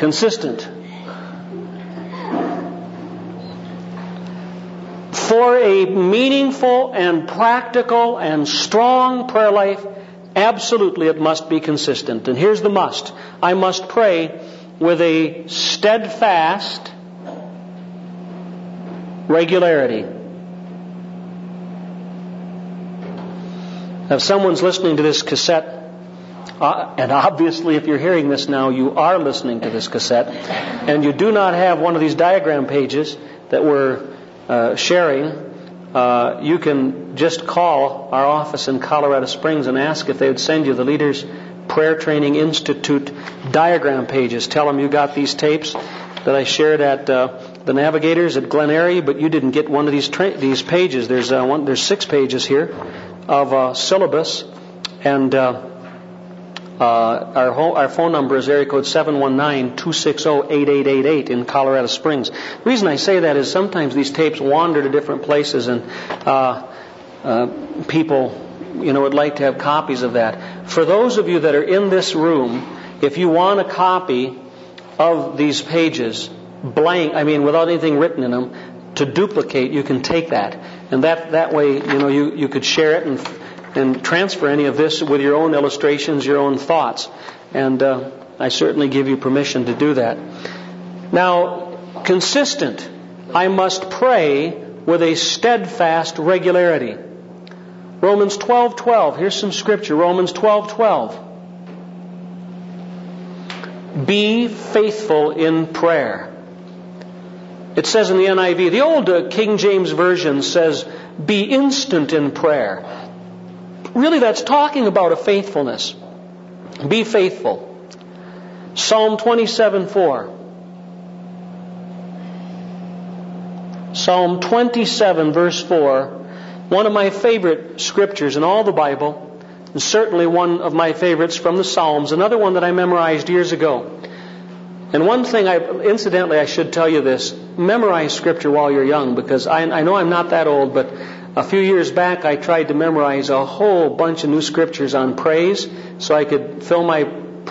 consistent. For a meaningful and practical and strong prayer life, absolutely it must be consistent. And here's the must. I must pray with a steadfast regularity. Now, if someone's listening to this cassette, and obviously if you're hearing this now, you are listening to this cassette, and you do not have one of these diagram pages that we're sharing, you can just call our office in Colorado Springs and ask if they would send you the Leaders Prayer Training Institute diagram pages. Tell them you got these tapes that I shared at The Navigators at Glenary, but you didn't get one of these pages. There's 6 pages here of syllabus, and our phone number is area code 719-260-8888 in Colorado Springs. The reason I say that is sometimes these tapes wander to different places, and people, would like to have copies of that. For those of you that are in this room, if you want a copy of these pages, without anything written in them, to duplicate, you can take that. And that way, you could share it and transfer any of this with your own illustrations, your own thoughts. And I certainly give you permission to do that. Now, consistent. I must pray with a steadfast regularity. Romans 12:12. Here's some scripture. Romans 12:12. Be faithful in prayer. It says in the NIV, the old King James Version says, be instant in prayer. Really, that's talking about a faithfulness. Be faithful. Psalm 27:4. Psalm 27, verse 4. One of my favorite scriptures in all the Bible, and certainly one of my favorites from the Psalms. Another one that I memorized years ago. And one thing, incidentally, I should tell you this. Memorize scripture while you're young, because I know I'm not that old, but a few years back, I tried to memorize a whole bunch of new scriptures on praise so I could fill my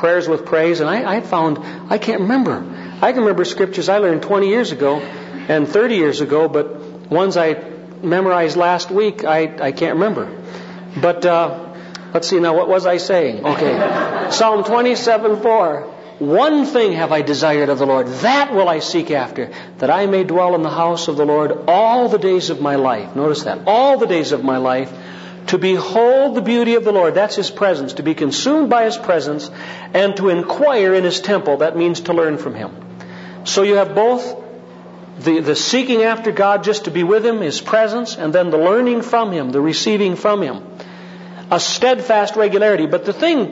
prayers with praise. And I found I can't remember. I can remember scriptures I learned 20 years ago and 30 years ago, but ones I memorized last week, I can't remember. But let's see now, what was I saying? Okay. Psalm 27:4. One thing have I desired of the Lord, that will I seek after, that I may dwell in the house of the Lord all the days of my life. Notice that. All the days of my life, to behold the beauty of the Lord. That's His presence. To be consumed by His presence, and to inquire in His temple. That means to learn from Him. So you have both the seeking after God just to be with Him, His presence, and then the learning from Him, the receiving from Him. A steadfast regularity. But the thing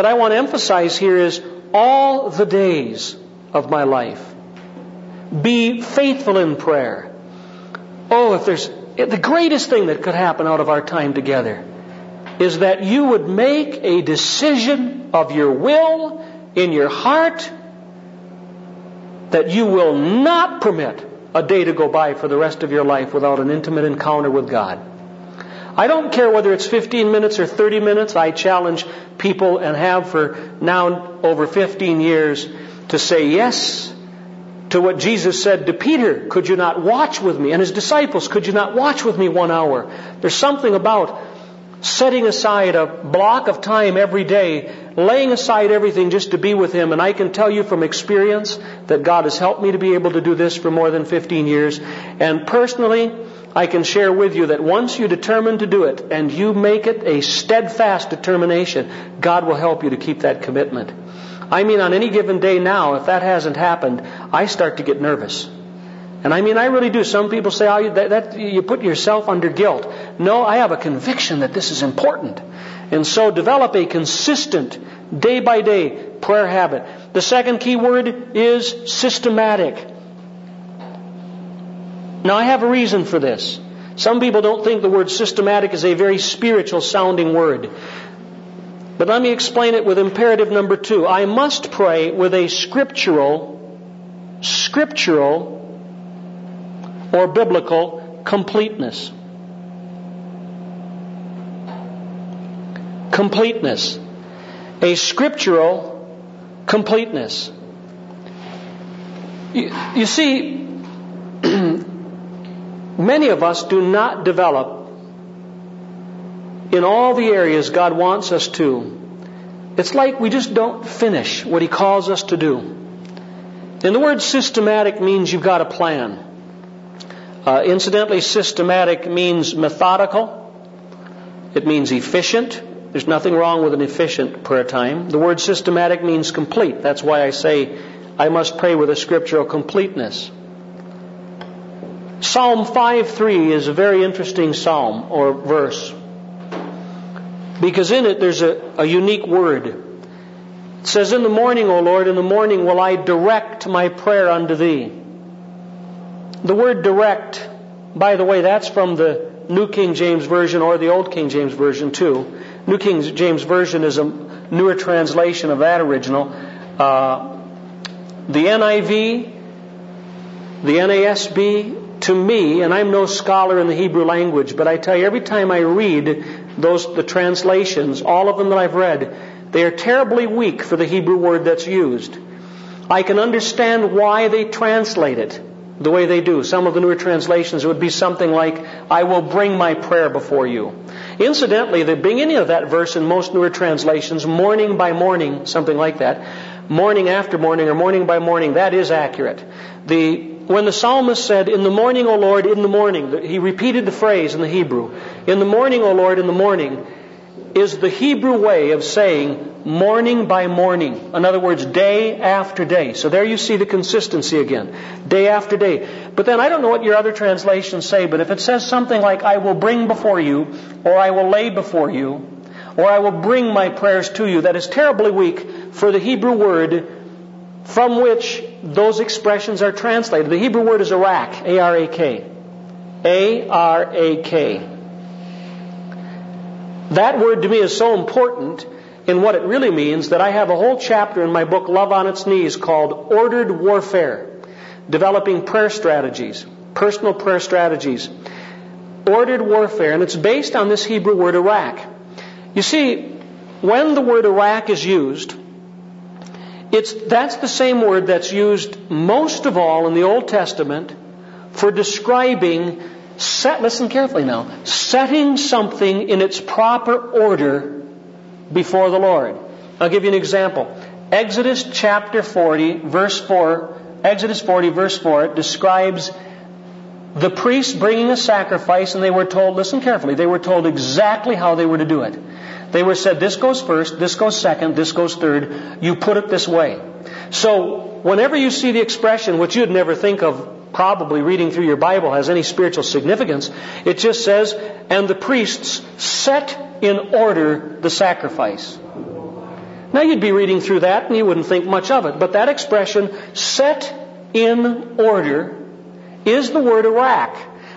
that I want to emphasize here is, all the days of my life. Be faithful in prayer. Oh, the greatest thing that could happen out of our time together is that you would make a decision of your will in your heart that you will not permit a day to go by for the rest of your life without an intimate encounter with God. I don't care whether it's 15 minutes or 30 minutes. I challenge people, and have for now over 15 years, to say yes to what Jesus said to Peter. Could you not watch with me? And his disciples, could you not watch with me 1 hour? There's something about setting aside a block of time every day, laying aside everything just to be with Him. And I can tell you from experience that God has helped me to be able to do this for more than 15 years. And personally, I can share with you that once you determine to do it, and you make it a steadfast determination, God will help you to keep that commitment. On any given day now, if that hasn't happened, I start to get nervous. I really do. Some people say, you put yourself under guilt. No, I have a conviction that this is important. And so develop a consistent, day-by-day prayer habit. The second key word is systematic. Now, I have a reason for this. Some people don't think the word systematic is a very spiritual-sounding word. But let me explain it with imperative number 2. I must pray with a scriptural or biblical completeness. Completeness. A scriptural completeness. You see, many of us do not develop in all the areas God wants us to. It's like we just don't finish what He calls us to do. And the word systematic means you've got a plan. Incidentally, systematic means methodical. It means efficient. There's nothing wrong with an efficient prayer time. The word systematic means complete. That's why I say I must pray with a scriptural completeness. Psalm 5:3 is a very interesting psalm or verse, because in it there's a unique word. It says, "In the morning, O Lord, in the morning will I direct my prayer unto Thee." The word direct, by the way, that's from the New King James Version or the Old King James Version too. New King James Version is a newer translation of that original. The NIV, the NASB, to me, and I'm no scholar in the Hebrew language, but I tell you, every time I read the translations, all of them that I've read, they are terribly weak for the Hebrew word that's used. I can understand why they translate it the way they do. Some of the newer translations, it would be something like, "I will bring my prayer before you." Incidentally, the beginning of that verse in most newer translations, "morning by morning," something like that, "morning after morning," or "morning by morning," that is accurate. When the psalmist said, "In the morning, O Lord, in the morning," he repeated the phrase in the Hebrew, "In the morning, O Lord, in the morning," is the Hebrew way of saying morning by morning. In other words, day after day. So there you see the consistency again. Day after day. But then I don't know what your other translations say, but if it says something like, "I will bring before you," or "I will lay before you," or "I will bring my prayers to you," that is terribly weak for the Hebrew word from which those expressions are translated. The Hebrew word is Arak, A-R-A-K. A-R-A-K. That word to me is so important in what it really means that I have a whole chapter in my book, Love on Its Knees, called Ordered Warfare, Developing Prayer Strategies, Personal Prayer Strategies. Ordered warfare, and it's based on this Hebrew word, Arak. You see, when the word Arak is used, that's the same word that's used most of all in the Old Testament for describing, listen carefully now, setting something in its proper order before the Lord. I'll give you an example. Exodus chapter 40, verse 4, Exodus 40, verse 4, it describes the priests bringing a sacrifice, and they were told, listen carefully, they were told exactly how they were to do it. They were said, this goes first, this goes second, this goes third, you put it this way. So, whenever you see the expression, which you'd never think of probably reading through your Bible has any spiritual significance, it just says, "And the priests set in order the sacrifice." Now you'd be reading through that and you wouldn't think much of it, but that expression, "set in order," is the word Arak.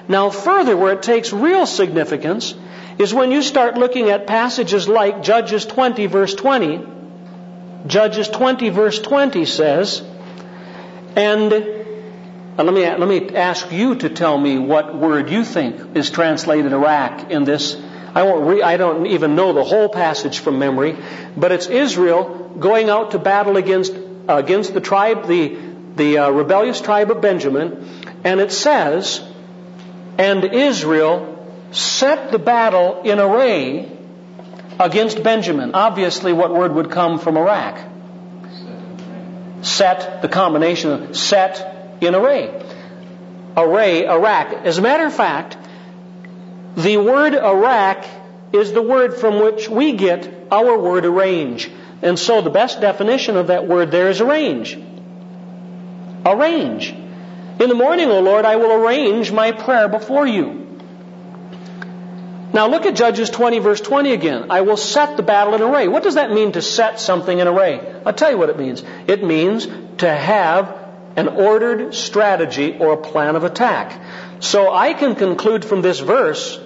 Now further, where it takes real significance is when you start looking at passages like Judges 20 verse 20. Judges 20 verse 20 says, and let me ask you to tell me what word you think is translated Arak in this. I don't even know the whole passage from memory, but it's Israel going out to battle against the tribe, the rebellious tribe of Benjamin, and it says, "And Israel set the battle in array against Benjamin." Obviously, what word would come from Arak? Set, the combination of set in array, Arak. As a matter of fact, the word Arak is the word from which we get our word arrange. And so the best definition of that word there is arrange. Arrange. "In the morning, O Lord, I will arrange my prayer before you." Now look at Judges 20 verse 20 again. "I will set the battle in array." What does that mean, to set something in array? I'll tell you what it means. It means to have an ordered strategy or a plan of attack. So I can conclude from this verse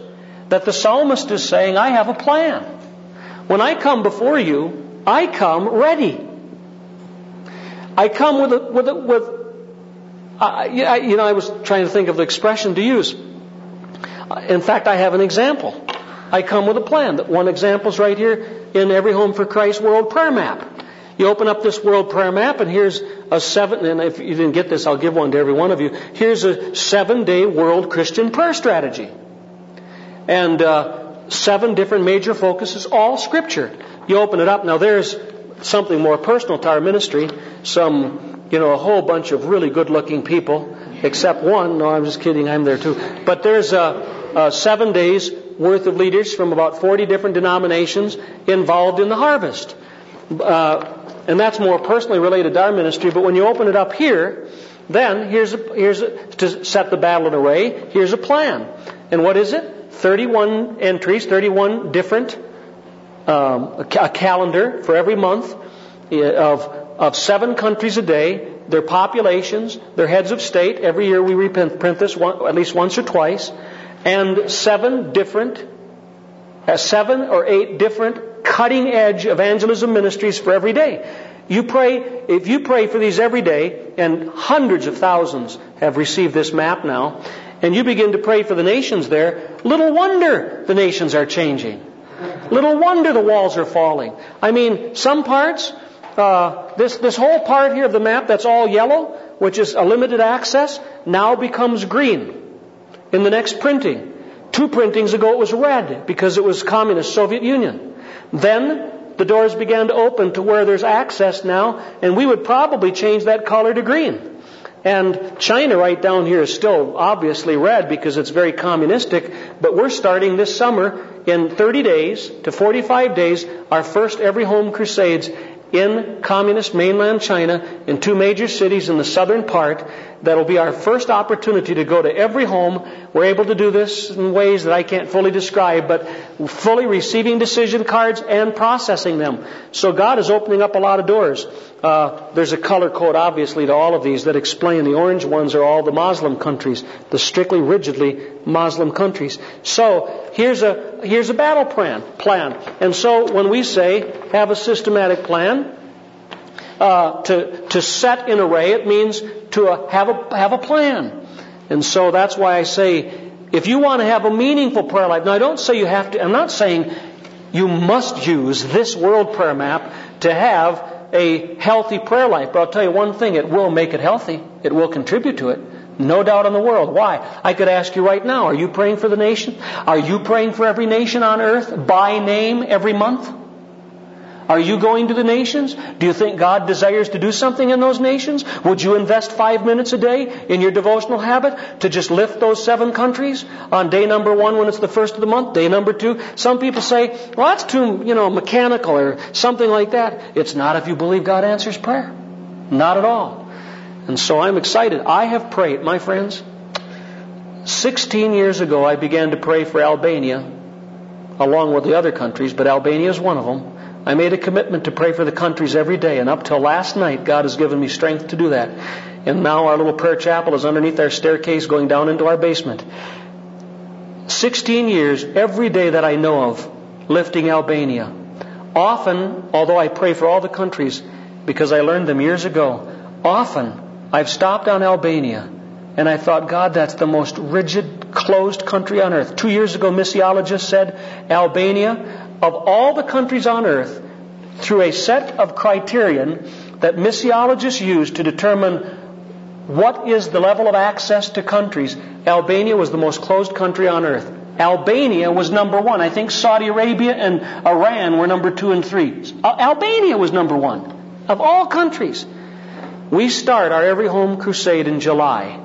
that the psalmist is saying, I have a plan. When I come before you, I come ready. I come with I was trying to think of the expression to use. In fact, I have an example. I come with a plan. One example's right here in Every Home for Christ World Prayer Map. You open up this world prayer map, and here's a seven, and if you didn't get this, I'll give one to every one of you. Here's a 7-day world Christian prayer strategy. And 7 different major focuses, all Scripture. You open it up. Now, there's something more personal to our ministry. Some, a whole bunch of really good-looking people, except one. No, I'm just kidding. I'm there, too. But there's 7 days worth of leaders from about 40 different denominations involved in the harvest. And that's more personally related to our ministry. But when you open it up here, then here's a, to set the battle in array, here's a plan. And what is it? 31 entries, 31 different, a calendar for every month of 7 countries a day, their populations, their heads of state. Every year we reprint this at least once or twice. And 7 or 8 different cutting-edge evangelism ministries for every day. If you pray for these every day, and hundreds of thousands have received this map now, and you begin to pray for the nations there, little wonder the nations are changing. Little wonder the walls are falling. I mean, some parts, this whole part here of the map that's all yellow, which is a limited access, now becomes green. In the next printing, 2 printings ago, it was red because it was communist Soviet Union. Then the doors began to open to where there's access now, and we would probably change that color to green. And China right down here is still obviously red because it's very communistic, but we're starting this summer in 30 days to 45 days our first Every Home Crusades in communist mainland China, in 2 major cities in the southern part. That'll be our first opportunity to go to every home. We're able to do this in ways that I can't fully describe, but fully receiving decision cards and processing them. So God is opening up a lot of doors. There's a color code, obviously, to all of these that explain. The orange ones are all the Muslim countries, the strictly, rigidly Muslim countries. So here's a battle plan. And so when we say have a systematic plan, to set in array, it means to have a plan. And so that's why I say, if you want to have a meaningful prayer life, now I don't say you have to, I'm not saying you must use this world prayer map to have a healthy prayer life, but I'll tell you one thing, it will make it healthy. It will contribute to it. No doubt in the world. Why? I could ask you right now, are you praying for the nation? Are you praying for every nation on earth by name every month? Are you going to the nations? Do you think God desires to do something in those nations? Would you invest 5 minutes a day in your devotional habit to just lift those 7 countries on day number 1 when it's the first of the month, day number 2? Some people say, well, that's too, mechanical or something like that. It's not if you believe God answers prayer. Not at all. And so I'm excited. I have prayed, my friends. 16 years ago, I began to pray for Albania, along with the other countries, but Albania is one of them. I made a commitment to pray for the countries every day, and up till last night, God has given me strength to do that. And now our little prayer chapel is underneath our staircase going down into our basement. 16 years, every day that I know of, lifting Albania. Often, although I pray for all the countries, because I learned them years ago, often I've stopped on Albania, and I thought, God, that's the most rigid, closed country on earth. 2 years ago, missiologists said, Albania, of all the countries on earth, through a set of criterion that missiologists use to determine what is the level of access to countries, Albania was the most closed country on earth. Albania was number 1. I think Saudi Arabia and Iran were number 2 and 3. Albania was number 1 of all countries. We start our Every Home Crusade in July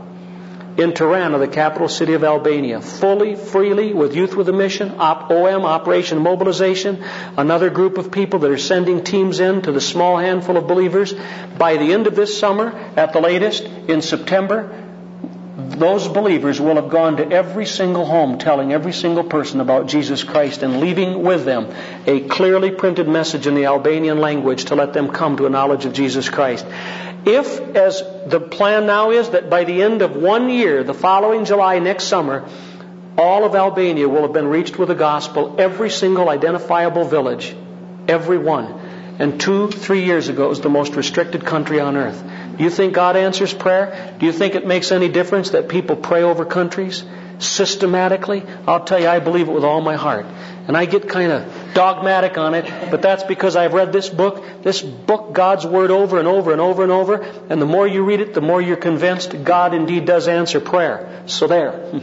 in Tirana, the capital city of Albania, fully, freely, with Youth with a Mission, OM, Operation Mobilization, another group of people that are sending teams in to the small handful of believers. By the end of this summer, at the latest, in September, those believers will have gone to every single home, telling every single person about Jesus Christ and leaving with them a clearly printed message in the Albanian language to let them come to a knowledge of Jesus Christ. If, as the plan now is, that by the end of 1 year, the following July next summer, all of Albania will have been reached with the gospel, every single identifiable village, every one. And 2-3 years ago, it was the most restricted country on earth. Do you think God answers prayer? Do you think it makes any difference that people pray over countries systematically? I'll tell you, I believe it with all my heart. And I get kind of dogmatic on it, but that's because I've read this book, God's Word, over and over and over and over, and the more you read it, the more you're convinced God indeed does answer prayer. So there.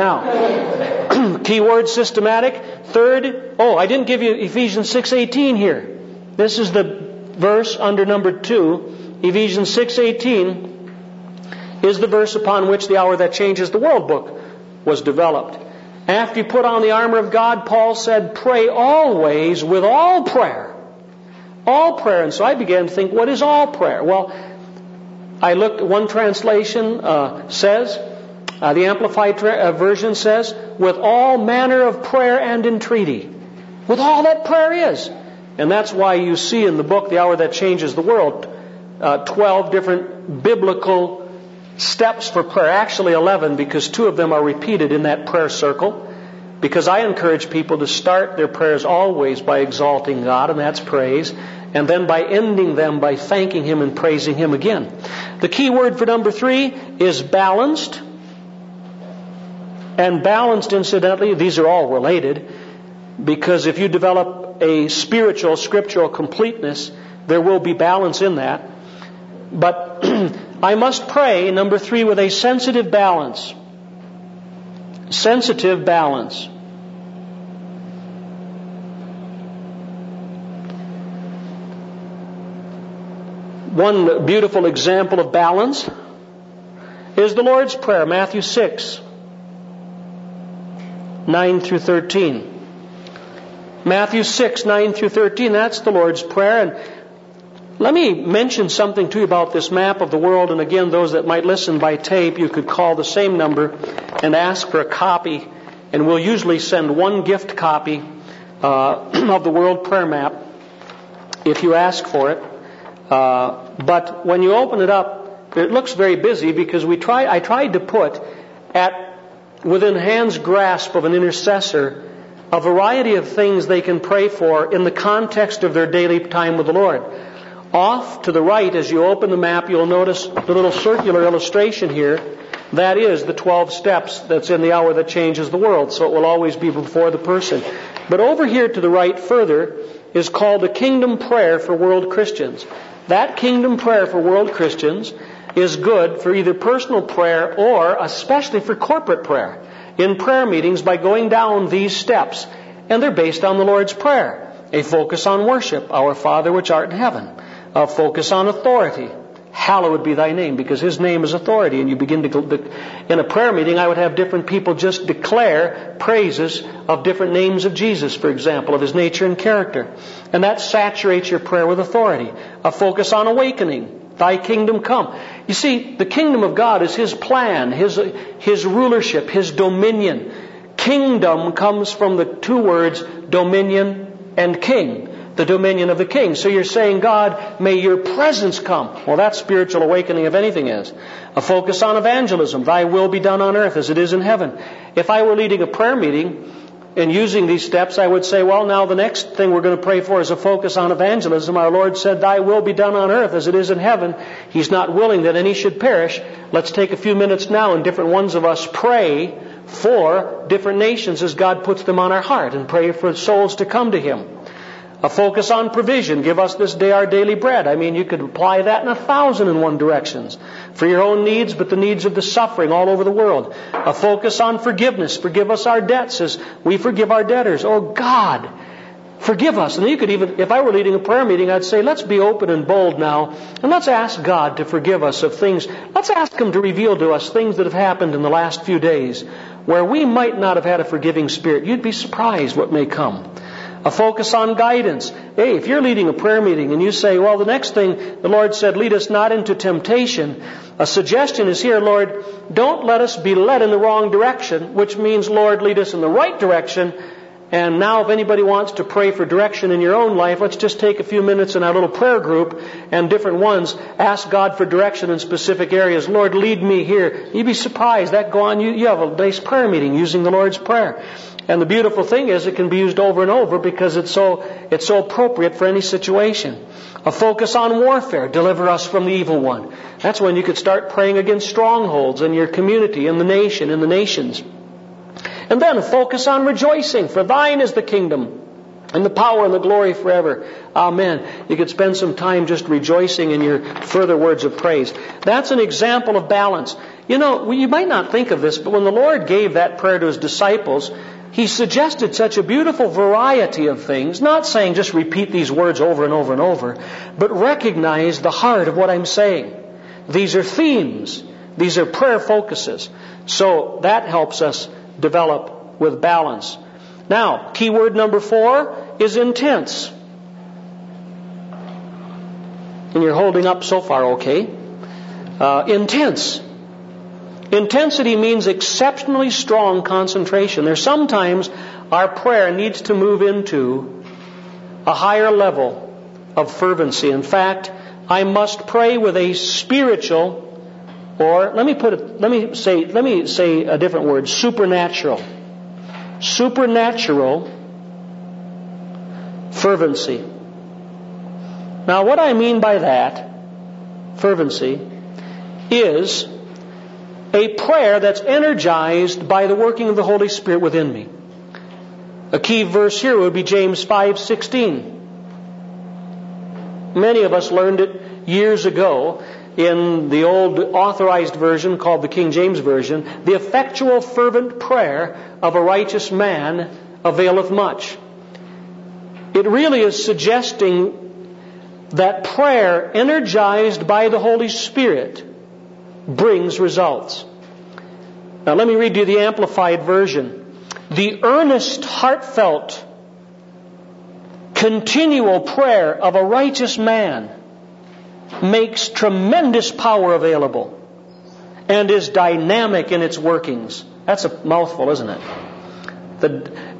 Now, key word, systematic. Third, I didn't give you Ephesians 6:18 here. This is the verse under number 2. Ephesians 6:18 is the verse upon which the Hour That Changes the World book was developed. After you put on the armor of God, Paul said, pray always with all prayer. All prayer. And so I began to think, what is all prayer? Well, I looked at one translation says, the Amplified Version says, with all manner of prayer and entreaty. With all that prayer is. And that's why you see in the book, The Hour That Changes the World, 12 different biblical steps for prayer, actually 11, because 2 of them are repeated in that prayer circle. Because I encourage people to start their prayers always by exalting God, and that's praise, and then by ending them by thanking Him and praising Him again. The key word for number 3 is balanced. And balanced, incidentally, these are all related, because if you develop a spiritual, scriptural completeness, there will be balance in that. But I must pray, number 3, with a sensitive balance. Sensitive balance. One beautiful example of balance is the Lord's Prayer, Matthew 6:9-13. Matthew 6:9-13, that's the Lord's Prayer. And let me mention something to you about this map of the world. And again, those that might listen by tape, you could call the same number and ask for a copy. And we'll usually send one gift copy of the World Prayer Map if you ask for it. But when you open it up, it looks very busy because I tried to put at within hand's grasp of an intercessor a variety of things they can pray for in the context of their daily time with the Lord. Off to the right, as you open the map, you'll notice the little circular illustration here. That is the 12 steps that's in the Hour That Changes the World, so it will always be before the person. But over here to the right further is called the Kingdom Prayer for World Christians. That Kingdom Prayer for World Christians is good for either personal prayer or especially for corporate prayer in prayer meetings by going down these steps. And they're based on the Lord's Prayer, a focus on worship, Our Father which art in heaven. A focus on authority. Hallowed be thy name, because his name is authority. And you begin to, in a prayer meeting, I would have different people just declare praises of different names of Jesus, for example, of his nature and character. And that saturates your prayer with authority. A focus on awakening. Thy kingdom come. You see, the kingdom of God is his plan, his rulership, his dominion. Kingdom comes from the two words, dominion and king. The dominion of the king. So you're saying, God, may your presence come. Well, that's spiritual awakening if anything is. A focus on evangelism. Thy will be done on earth as it is in heaven. If I were leading a prayer meeting and using these steps, I would say, well, now the next thing we're going to pray for is a focus on evangelism. Our Lord said, thy will be done on earth as it is in heaven. He's not willing that any should perish. Let's take a few minutes now and different ones of us pray for different nations as God puts them on our heart and pray for souls to come to Him. A focus on provision. Give us this day our daily bread. I mean, you could apply that in 1,001 directions. For your own needs, but the needs of the suffering all over the world. A focus on forgiveness. Forgive us our debts as we forgive our debtors. Oh, God, forgive us. And you could even, if I were leading a prayer meeting, I'd say, let's be open and bold now. And let's ask God to forgive us of things. Let's ask Him to reveal to us things that have happened in the last few days where we might not have had a forgiving spirit. You'd be surprised what may come. A focus on guidance. Hey, if you're leading a prayer meeting and you say, well, the next thing the Lord said, lead us not into temptation. A suggestion is here, Lord, don't let us be led in the wrong direction, which means, Lord, lead us in the right direction. And now if anybody wants to pray for direction in your own life, let's just take a few minutes in our little prayer group and different ones. Ask God for direction in specific areas. Lord, lead me here. You'd be surprised. That go on. You have a nice prayer meeting using the Lord's Prayer. And the beautiful thing is it can be used over and over because it's so appropriate for any situation. A focus on warfare. Deliver us from the evil one. That's when you could start praying against strongholds in your community, in the nation, in the nations. And then a focus on rejoicing. For thine is the kingdom and the power and the glory forever. Amen. You could spend some time just rejoicing in your further words of praise. That's an example of balance. You know, you might not think of this, but when the Lord gave that prayer to His disciples, He suggested such a beautiful variety of things, not saying just repeat these words over and over and over, but recognize the heart of what I'm saying. These are themes. These are prayer focuses. So that helps us develop with balance. Now, key word number 4 is intense. And you're holding up so far, okay? Intense. Intensity means exceptionally strong concentration. There's sometimes our prayer needs to move into a higher level of fervency. In fact, I must pray with a spiritual, or let me say a different word, supernatural. Supernatural fervency. Now, what I mean by that, fervency, is a prayer that's energized by the working of the Holy Spirit within me. A key verse here would be James 5:16. Many of us learned it years ago in the old authorized version called the King James Version. The effectual fervent prayer of a righteous man availeth much. It really is suggesting that prayer energized by the Holy Spirit brings results. Now let me read you the Amplified Version. The earnest, heartfelt, continual prayer of a righteous man makes tremendous power available and is dynamic in its workings. That's a mouthful, isn't it? The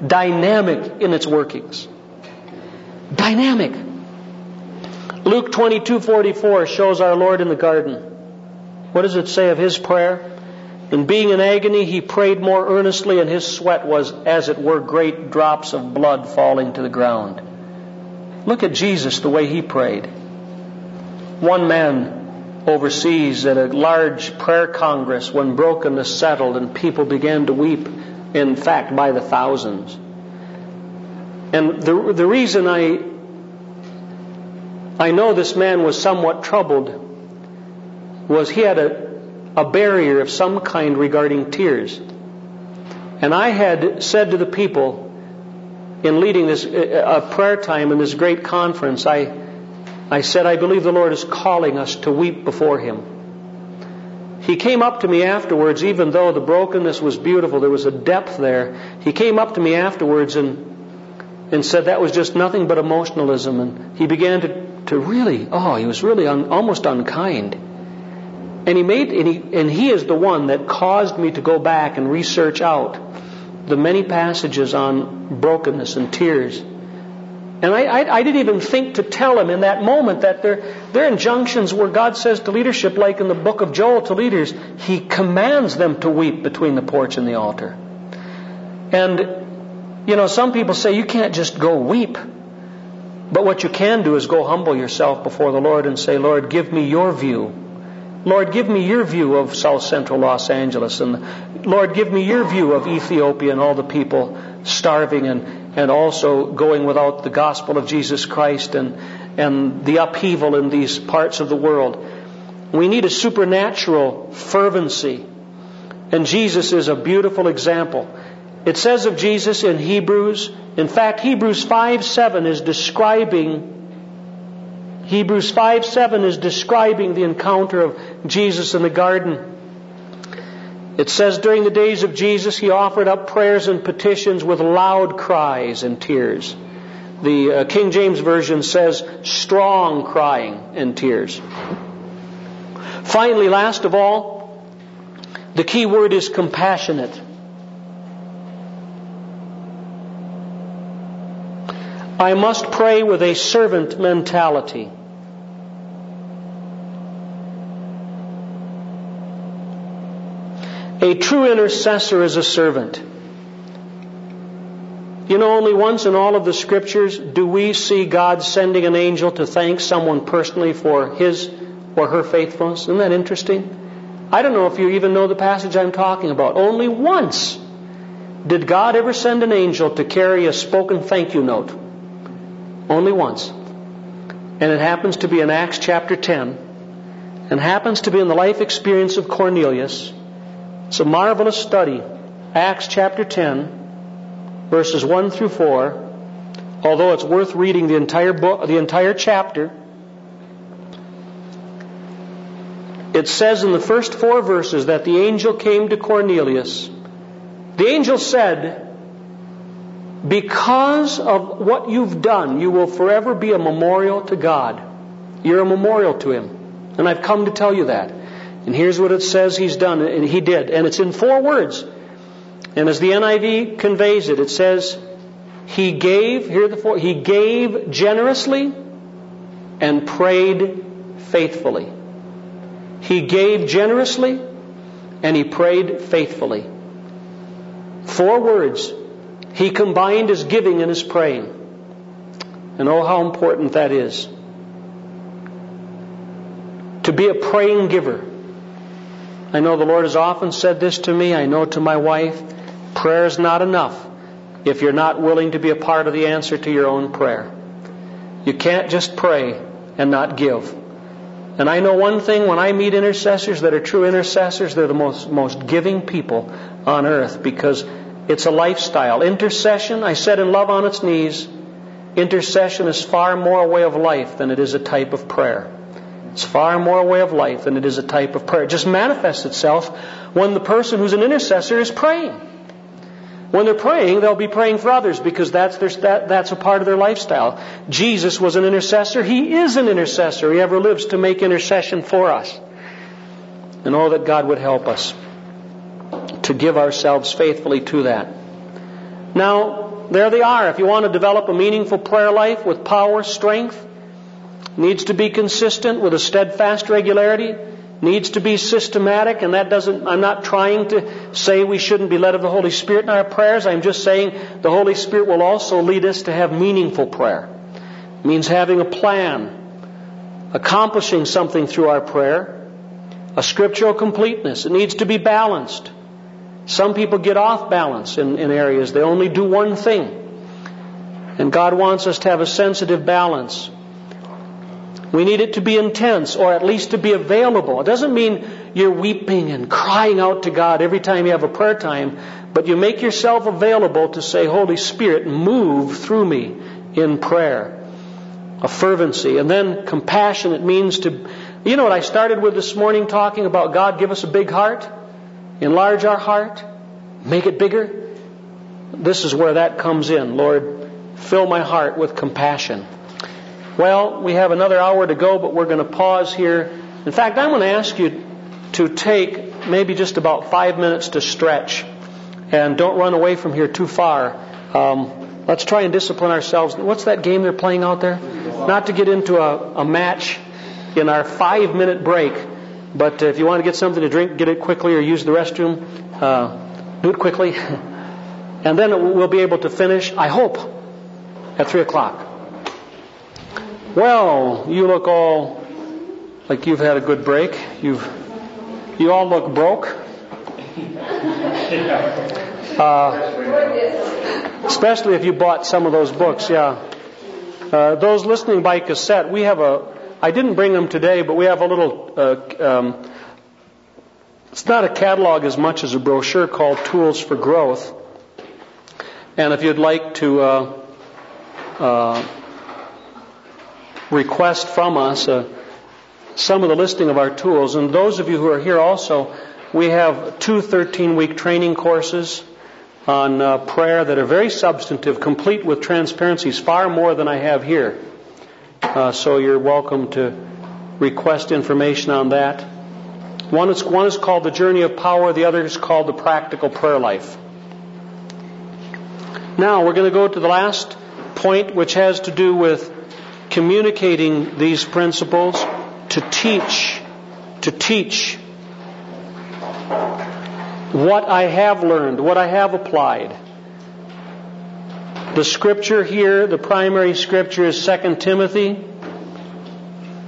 dynamic in its workings. Dynamic. Luke 22:44 shows our Lord in the garden. What does it say of His prayer? In being in agony, He prayed more earnestly, and His sweat was, as it were, great drops of blood falling to the ground. Look at Jesus, the way He prayed. One man overseas at a large prayer congress, when brokenness settled and people began to weep, in fact, by the thousands. And the reason I know this man was somewhat troubled was he had a barrier of some kind regarding tears. And I had said to the people in leading this a prayer time in this great conference, I said, I believe the Lord is calling us to weep before Him. He came up to me afterwards, even though the brokenness was beautiful, there was a depth there. He came up to me afterwards and said that was just nothing but emotionalism. And he began to really, he was really almost unkind. And he is the one that caused me to go back and research out the many passages on brokenness and tears. And I didn't even think to tell him in that moment that their injunctions where God says to leadership, like in the book of Joel to leaders, He commands them to weep between the porch and the altar. And, you know, some people say you can't just go weep. But what you can do is go humble yourself before the Lord and say, Lord, give me your view. Lord, give me your view of South Central Los Angeles. And Lord, give me your view of Ethiopia and all the people starving and also going without the gospel of Jesus Christ and the upheaval in these parts of the world. We need a supernatural fervency. And Jesus is a beautiful example. It says of Jesus in Hebrews, in fact, Hebrews 5:7 is describing the encounter of Jesus in the garden. It says, during the days of Jesus, He offered up prayers and petitions with loud cries and tears. The King James Version says, strong crying and tears. Finally, last of all, the key word is compassionate. I must pray with a servant mentality. A true intercessor is a servant. You know, only once in all of the Scriptures do we see God sending an angel to thank someone personally for his or her faithfulness. Isn't that interesting? I don't know if you even know the passage I'm talking about. Only once did God ever send an angel to carry a spoken thank you note. Only once. And it happens to be in Acts chapter 10, and happens to be in the life experience of Cornelius. It's a marvelous study. Acts chapter 10, verses 1 through 4. Although it's worth reading the entire book, the entire chapter. It says in the first four verses that the angel came to Cornelius. The angel said, because of what you've done, you will forever be a memorial to God. You're a memorial to Him. And I've come to tell you that. And here's what it says He's done, and He did. And it's in four words. And as the NIV conveys it, it says, He gave, here are the four, He gave generously and prayed faithfully. He gave generously and He prayed faithfully. Four words. He combined His giving and His praying. And oh, how important that is. To be a praying giver. I know the Lord has often said this to me. I know to my wife, prayer is not enough if you're not willing to be a part of the answer to your own prayer. You can't just pray and not give. And I know one thing, when I meet intercessors that are true intercessors, they're the most giving people on earth, because it's a lifestyle. Intercession, I said in Love on Its Knees, intercession is far more a way of life than it is a type of prayer. It's far more a way of life than it is a type of prayer. It just manifests itself when the person who's an intercessor is praying. When they're praying, they'll be praying for others, because that's a part of their lifestyle. Jesus was an intercessor. He is an intercessor. He ever lives to make intercession for us. And oh, that God would help us to give ourselves faithfully to that. Now, there they are. If you want to develop a meaningful prayer life with power, strength, needs to be consistent with a steadfast regularity, needs to be systematic, and that doesn't, I'm not trying to say we shouldn't be led of the Holy Spirit in our prayers. I'm just saying the Holy Spirit will also lead us to have meaningful prayer. It means having a plan, accomplishing something through our prayer, a scriptural completeness. It needs to be balanced. Some people get off balance in areas. They only do one thing. And God wants us to have a sensitive balance. We need it to be intense, or at least to be available. It doesn't mean you're weeping and crying out to God every time you have a prayer time, but you make yourself available to say, Holy Spirit, move through me in prayer. A fervency. And then compassion. It means to, you know what I started with this morning talking about, God, give us a big heart. Enlarge our heart. Make it bigger. This is where that comes in. Lord, fill my heart with compassion. Well, we have another hour to go, but we're going to pause here. In fact, I'm going to ask you to take maybe just about 5 minutes to stretch. And don't run away from here too far. Let's try and discipline ourselves. What's that game they're playing out there? Not to get into a match in our 5-minute break. But if you want to get something to drink, get it quickly, or use the restroom, do it quickly. And then we'll be able to finish, I hope, at 3 o'clock. Well, you look all like you've had a good break. You all look broke. Especially if you bought some of those books, yeah. Those listening by cassette, we have I didn't bring them today, but we have a little, it's not a catalog as much as a brochure called Tools for Growth. And if you'd like to request from us some of the listing of our tools. And those of you who are here also, we have two 13-week training courses on prayer that are very substantive, complete with transparencies, far more than I have here. So you're welcome to request information on that. One is called The Journey of Power. The other is called The Practical Prayer Life. Now we're going to go to the last point, which has to do with communicating these principles to teach what I have learned, what I have applied. The scripture here, the primary scripture, is 2 Timothy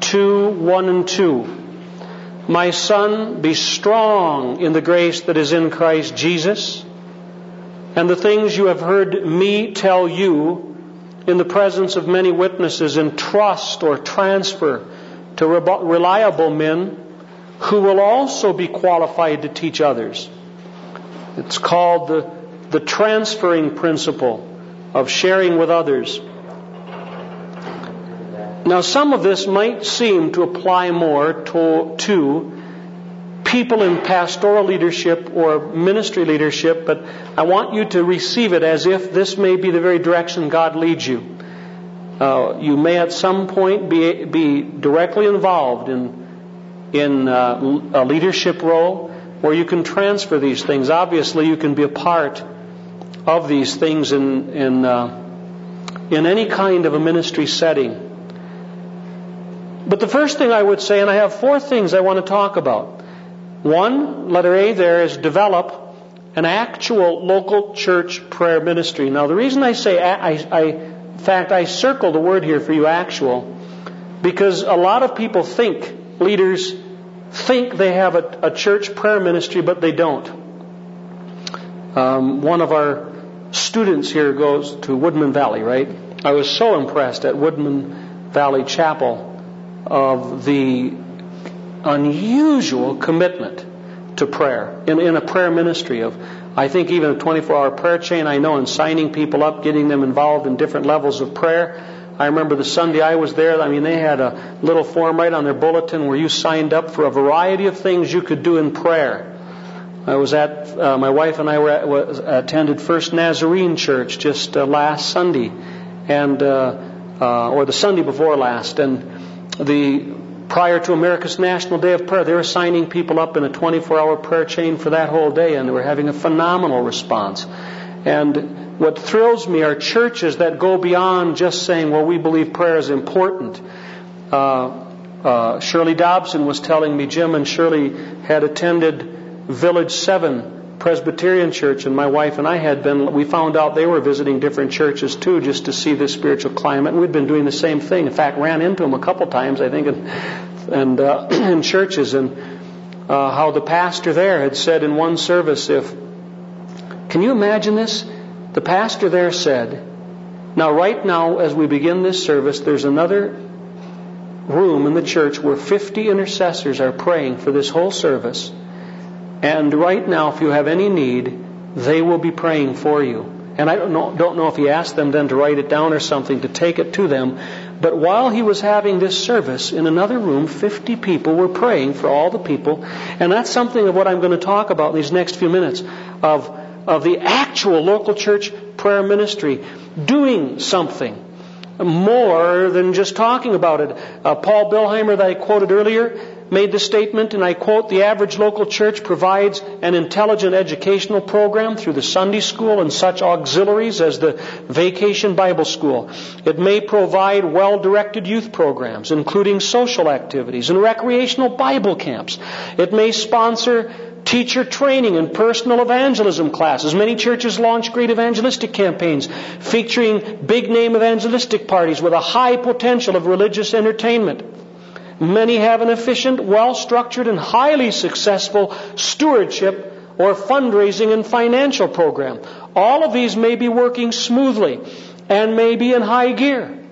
2:1-2. My son, be strong in the grace that is in Christ Jesus, and the things you have heard me tell you, in the presence of many witnesses and trust or transfer to reliable men who will also be qualified to teach others. It's called the transferring principle of sharing with others. Now, some of this might seem to apply more to people in pastoral leadership or ministry leadership, but I want you to receive it as if this may be the very direction God leads you. You may at some point be directly involved in a leadership role where you can transfer these things. Obviously, you can be a part of these things in any kind of a ministry setting. But the first thing I would say, and I have four things I want to talk about. One, letter A there, is develop an actual local church prayer ministry. Now, the reason I say, in fact, I circle the word here for you, actual, because a lot of people think, leaders think they have a church prayer ministry, but they don't. One of our students here goes to Woodman Valley, right? I was so impressed at Woodman Valley Chapel of the unusual commitment to prayer in a prayer ministry of, I think, even a 24-hour prayer chain, I know, and signing people up, getting them involved in different levels of prayer. I remember the Sunday I was there, I mean, they had a little form right on their bulletin where you signed up for a variety of things you could do in prayer. I was at, my wife and I attended First Nazarene Church just last Sunday, and or the Sunday before last, and prior to America's National Day of Prayer, they were signing people up in a 24-hour prayer chain for that whole day, and they were having a phenomenal response. And what thrills me are churches that go beyond just saying, well, we believe prayer is important. Shirley Dobson was telling me, Jim and Shirley had attended Village 7 Presbyterian Church, and my wife and I had been, we found out they were visiting different churches too, just to see the spiritual climate. And we'd been doing the same thing. In fact, ran into them a couple times, I think, in churches, and how the pastor there had said in one service, can you imagine this? The pastor there said, now right now, as we begin this service, there's another room in the church where 50 intercessors are praying for this whole service. And right now, if you have any need, they will be praying for you. And I don't know if he asked them then to write it down or something, to take it to them. But while he was having this service, in another room, 50 people were praying for all the people. And that's something of what I'm going to talk about in these next few minutes, of the actual local church prayer ministry, doing something more than just talking about it. Paul Billheimer, that I quoted earlier, made the statement, and I quote, the average local church provides an intelligent educational program through the Sunday school and such auxiliaries as the Vacation Bible School. It may provide well-directed youth programs, including social activities and recreational Bible camps. It may sponsor teacher training and personal evangelism classes. Many churches launch great evangelistic campaigns featuring big-name evangelistic parties with a high potential of religious entertainment. Many have an efficient, well-structured, and highly successful stewardship or fundraising and financial program. All of these may be working smoothly and may be in high gear.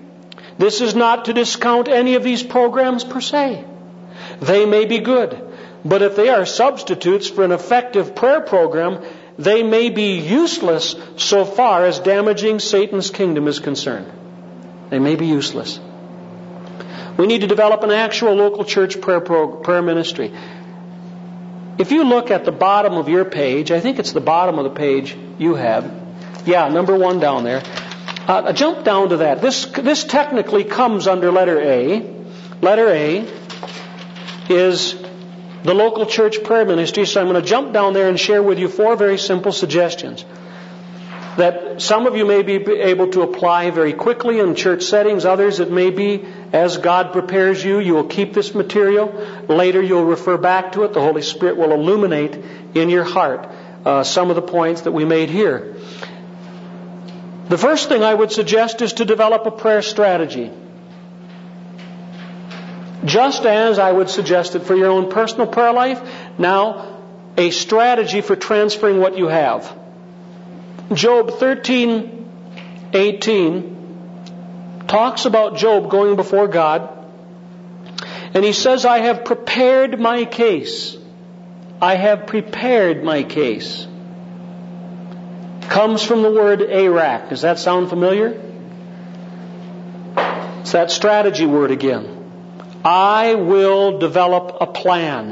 This is not to discount any of these programs per se. They may be good, but if they are substitutes for an effective prayer program, they may be useless so far as damaging Satan's kingdom is concerned. They may be useless. We need to develop an actual local church prayer ministry. If you look at the bottom of your page, I think it's the bottom of the page you have. Yeah, number one down there. Jump down to that. This technically comes under letter A. Letter A is the local church prayer ministry. So I'm going to jump down there and share with you four very simple suggestions that some of you may be able to apply very quickly in church settings. Others, it may be as God prepares you, you will keep this material. Later, you'll refer back to it. The Holy Spirit will illuminate in your heart some of the points that we made here. The first thing I would suggest is to develop a prayer strategy. Just as I would suggest it for your own personal prayer life, now a strategy for transferring what you have. Job 13:18 talks about Job going before God. And he says, I have prepared my case. I have prepared my case. Comes from the word Arak. Does that sound familiar? It's that strategy word again. I will develop a plan.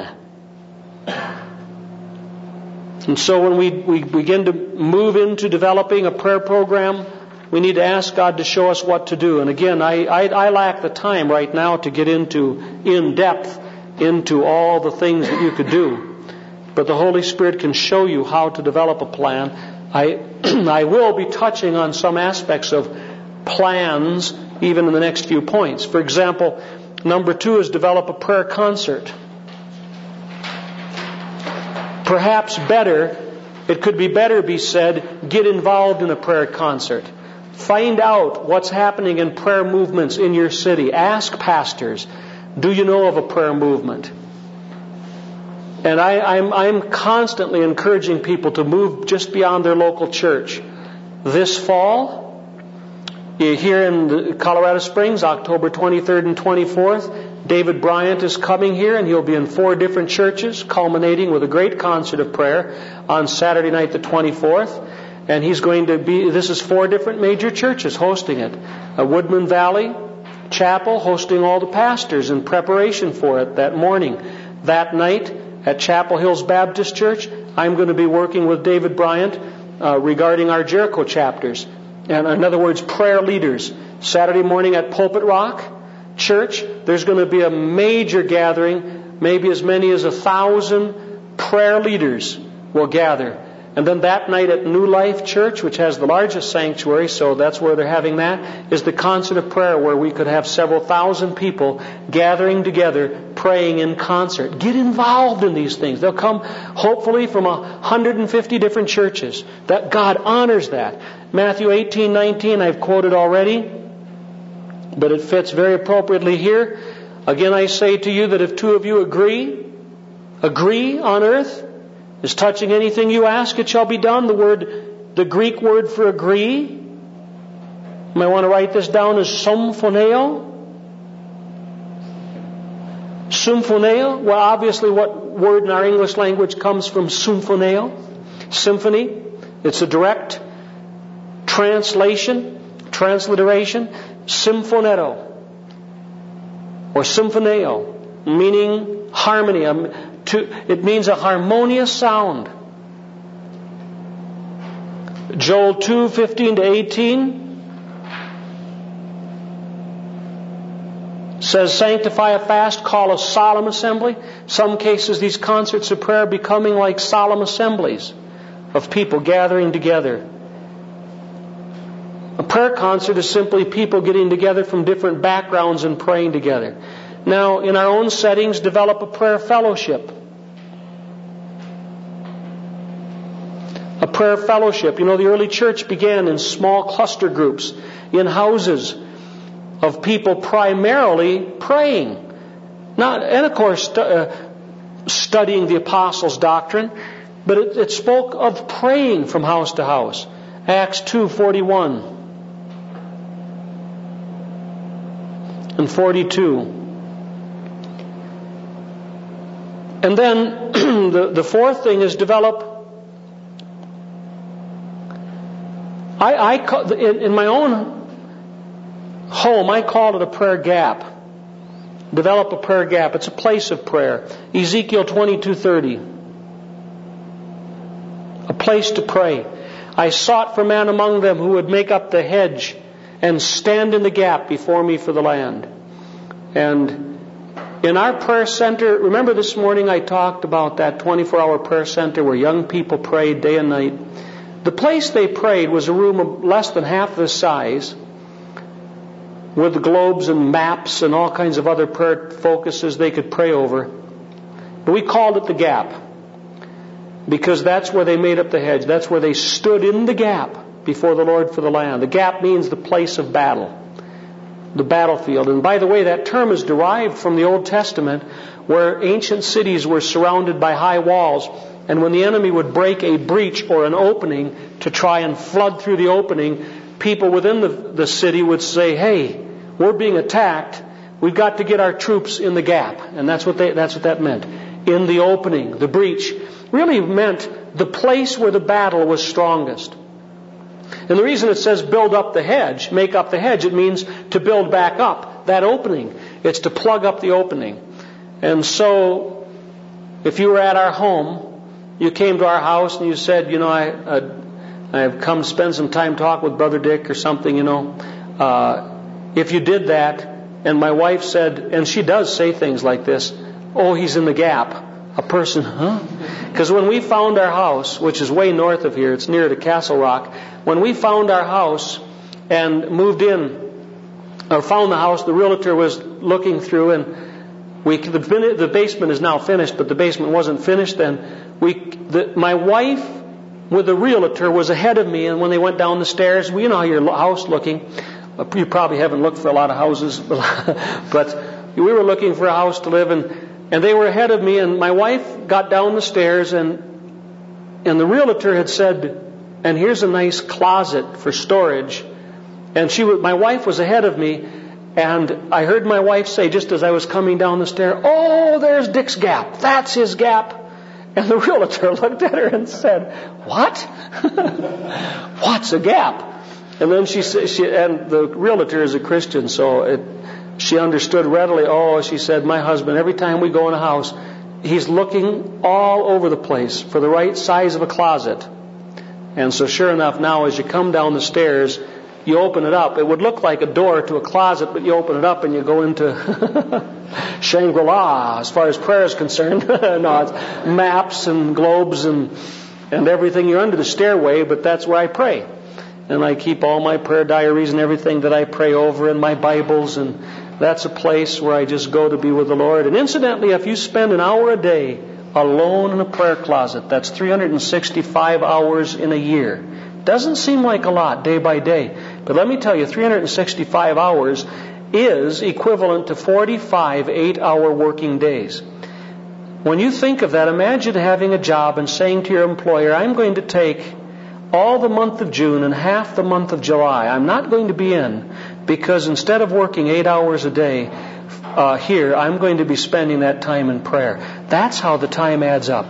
And so when we begin to move into developing a prayer program, we need to ask God to show us what to do. And again, I lack the time right now to get in depth into all the things that you could do. But the Holy Spirit can show you how to develop a plan. I will be touching on some aspects of plans even in the next few points. For example, number 2 is develop a prayer concert. Perhaps better, it could be better be said, get involved in a prayer concert. Find out what's happening in prayer movements in your city. Ask pastors, do you know of a prayer movement? And I'm constantly encouraging people to move just beyond their local church. This fall, here in Colorado Springs, October 23rd and 24th, David Bryant is coming here, and he'll be in 4 different churches, culminating with a great concert of prayer on Saturday night the 24th. And he's going to be, this is 4 different major churches hosting it. Woodman Valley Chapel hosting all the pastors in preparation for it that morning. That night at Chapel Hills Baptist Church, I'm going to be working with David Bryant regarding our Jericho chapters. And in other words, prayer leaders. Saturday morning at Pulpit Rock Church, there's going to be a major gathering. Maybe as many as 1,000 prayer leaders will gather. And then that night at New Life Church, which has the largest sanctuary, so that's where they're having that, is the concert of prayer where we could have several thousand people gathering together, praying in concert. Get involved in these things. They'll come hopefully from 150 different churches. That God honors that. Matthew 18:19 I've quoted already, but it fits very appropriately here. Again, I say to you that if 2 of you agree on earth, as touching anything you ask, it shall be done. The Greek word for agree, you might want to write this down, is symphoneo. Symphoneo. Well, obviously what word in our English language comes from symphoneo? Symphony. It's a direct transliteration. Symphoneto. Or symphoneo, meaning harmony. It means a harmonious sound. Joel 2:15-18 says, sanctify a fast, call a solemn assembly. Some cases these concerts of prayer are becoming like solemn assemblies of people gathering together. A prayer concert is simply people getting together from different backgrounds and praying together. Now, in our own settings, develop a prayer fellowship. A prayer fellowship. You know, the early church began in small cluster groups, in houses of people primarily praying. And of course, studying the apostles' doctrine, but it spoke of praying from house to house. Acts 2:41 and 42. And then the 4th thing is develop. In my own home, I called it a prayer gap. Develop a prayer gap. It's a place of prayer. Ezekiel 22:30. A place to pray. I sought for man among them who would make up the hedge and stand in the gap before me for the land. And in our prayer center, remember this morning I talked about that 24-hour prayer center where young people prayed day and night. The place they prayed was a room of less than half the size with globes and maps and all kinds of other prayer focuses they could pray over. But we called it the gap because that's where they made up the hedge. That's where they stood in the gap before the Lord for the land. The gap means the place of battle. The battlefield. And by the way, that term is derived from the Old Testament where ancient cities were surrounded by high walls, and when the enemy would break a breach or an opening to try and flood through the opening, people within the city would say, hey, we're being attacked. We've got to get our troops in the gap. And that's what that meant. In the opening, the breach really meant the place where the battle was strongest. And the reason it says build up the hedge, make up the hedge, it means to build back up that opening. It's to plug up the opening. And so, if you were at our home, you came to our house and you said, you know, I've come spend some time talk with Brother Dick or something, you know. If you did that, and my wife said, and she does say things like this, oh, he's in the gap. A person, huh? Because when we found our house, which is way north of here, it's near to Castle Rock, when we found our house and moved in, or found the house, the realtor was looking through, and the basement is now finished, but the basement wasn't finished then. My wife with the realtor was ahead of me, and when they went down the stairs, well, you know how your house looking. You probably haven't looked for a lot of houses, but we were looking for a house to live in. And they were ahead of me, and my wife got down the stairs, and the realtor had said, and here's a nice closet for storage. And my wife was ahead of me, and I heard my wife say, just as I was coming down the stair, oh, there's Dick's gap. That's his gap. And the realtor looked at her and said, what? What's a gap? And then and the realtor is a Christian, so she understood readily. Oh, she said, my husband, every time we go in a house, he's looking all over the place for the right size of a closet. And so sure enough, now as you come down the stairs, you open it up. It would look like a door to a closet, but you open it up and you go into Shangri-La as far as prayer is concerned. No, it's maps and globes and everything. You're under the stairway, but that's where I pray. And I keep all my prayer diaries and everything that I pray over in my Bibles, and that's a place where I just go to be with the Lord. And incidentally, if you spend an hour a day alone in a prayer closet, that's 365 hours in a year. Doesn't seem like a lot day by day. But let me tell you, 365 hours is equivalent to 45 8-hour working days. When you think of that, imagine having a job and saying to your employer, I'm going to take all the month of June and half the month of July. I'm not going to be in, because instead of working 8 hours a day here, I'm going to be spending that time in prayer. That's how the time adds up.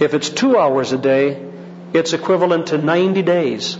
If it's 2 hours a day, it's equivalent to 90 days.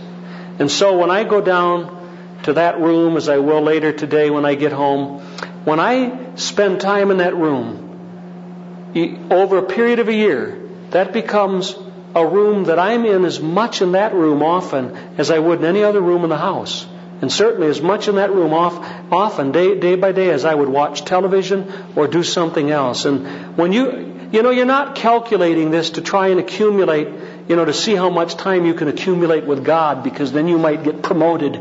And so when I go down to that room, as I will later today when I get home, when I spend time in that room over a period of a year, that becomes a room that I'm in as much in that room often as I would in any other room in the house. And certainly as much in that room often, day by day, as I would watch television or do something else. And when you're not calculating this to try and accumulate, to see how much time you can accumulate with God, because then you might get promoted.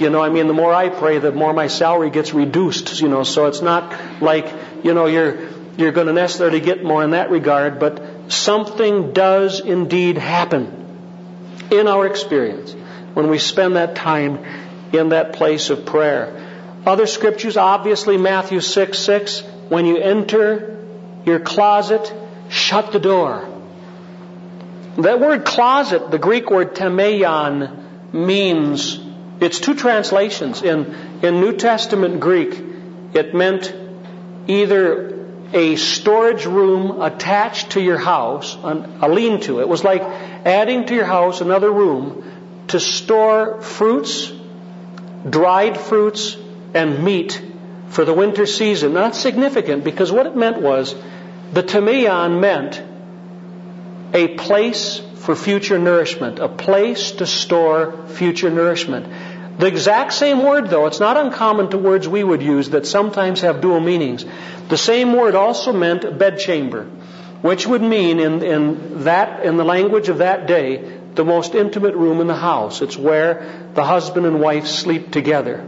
The more I pray, the more my salary gets reduced, so it's not like, you're going to necessarily get more in that regard, but something does indeed happen in our experience when we spend that time in that place of prayer. Other scriptures, obviously Matthew 6:6, when you enter your closet, shut the door. That word closet, the Greek word tameion, means, it's two translations. In New Testament Greek, it meant either a storage room attached to your house, a lean-to. It was like adding to your house another room to store fruits, dried fruits, and meat for the winter season. Now, that's significant, because what it meant was, the tameion meant a place for future nourishment, a place to store future nourishment. The exact same word, though, it's not uncommon to words we would use that sometimes have dual meanings. The same word also meant bedchamber, which would mean in the language of that day, the most intimate room in the house. It's where the husband and wife sleep together.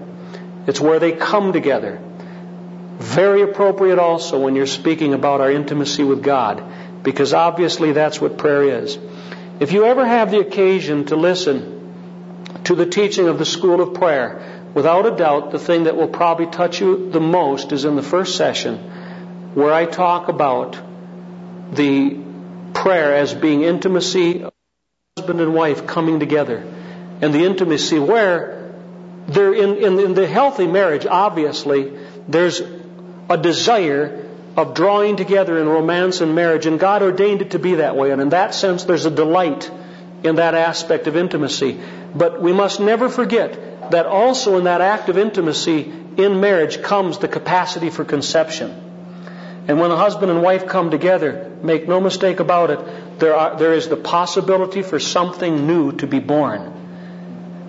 It's where they come together. Very appropriate also when you're speaking about our intimacy with God, because obviously that's what prayer is. If you ever have the occasion to listen to the teaching of the School of Prayer, without a doubt, the thing that will probably touch you the most is in the first session, where I talk about the prayer as being intimacy, husband and wife coming together, and the intimacy where there in the healthy marriage, obviously, there's a desire of drawing together in romance and marriage, and God ordained it to be that way. And in that sense, there's a delight in that aspect of intimacy. But we must never forget that also in that act of intimacy in marriage comes the capacity for conception. And when a husband and wife come together, make no mistake about it, there is the possibility for something new to be born.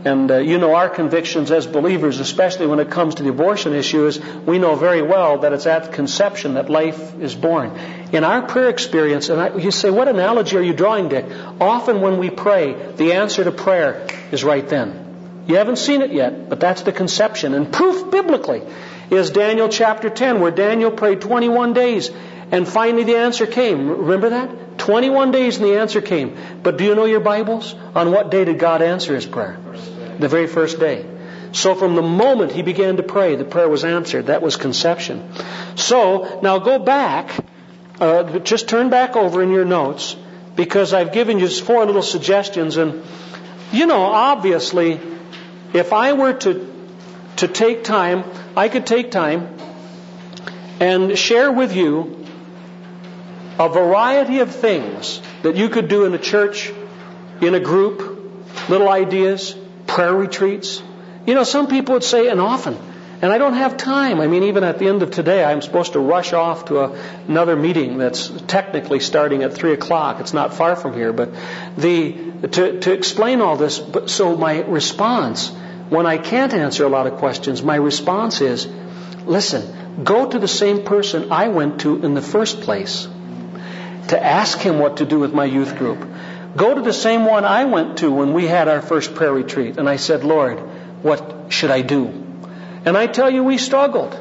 And our convictions as believers, especially when it comes to the abortion issue, is we know very well that it's at conception that life is born. In our prayer experience, you say, what analogy are you drawing, Dick? Often when we pray, the answer to prayer is right then. You haven't seen it yet, but that's the conception. And proof biblically is Daniel chapter 10, where Daniel prayed 21 days, and finally the answer came. Remember that? 21 days and the answer came. But do you know your Bibles? On what day did God answer his prayer? The very first day. So from the moment he began to pray, the prayer was answered. That was conception. So now go back, just turn back over in your notes, because I've given you four little suggestions. And obviously, if I were to take time, I could take time and share with you a variety of things that you could do in a church, in a group, little ideas, prayer retreats. Some people would say, and often, and I don't have time. I mean, even at the end of today, I'm supposed to rush off to another meeting that's technically starting at 3:00. It's not far from here, but to explain all this. But so my response, when I can't answer a lot of questions, my response is, listen, go to the same person I went to in the first place to ask him what to do with my youth group. Go to the same one I went to when we had our first prayer retreat. And I said, Lord, what should I do? And I tell you, we struggled.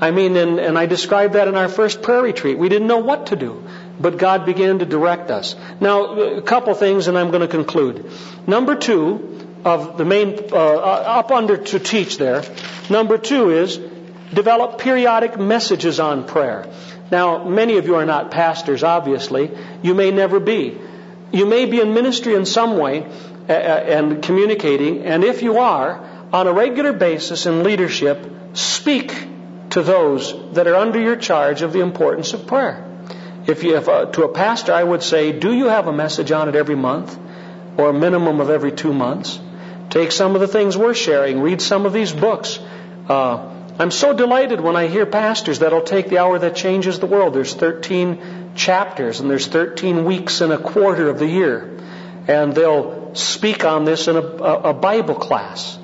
I mean, and I described that in our first prayer retreat. We didn't know what to do, but God began to direct us. Now, a couple things, and I'm going to conclude. Number two, of the main, up under to teach there, number two is develop periodic messages on prayer. Now, many of you are not pastors, obviously. You may never be. You may be in ministry in some way and communicating, and if you are, on a regular basis in leadership, speak to those that are under your charge of the importance of prayer. To a pastor, I would say, do you have a message on it every month or a minimum of every 2 months? Take some of the things we're sharing. Read some of these books. I'm so delighted when I hear pastors that'll take the Hour That Changes the World. There's 13 chapters, and there's 13 weeks in a quarter of the year. And they'll speak on this in a Bible class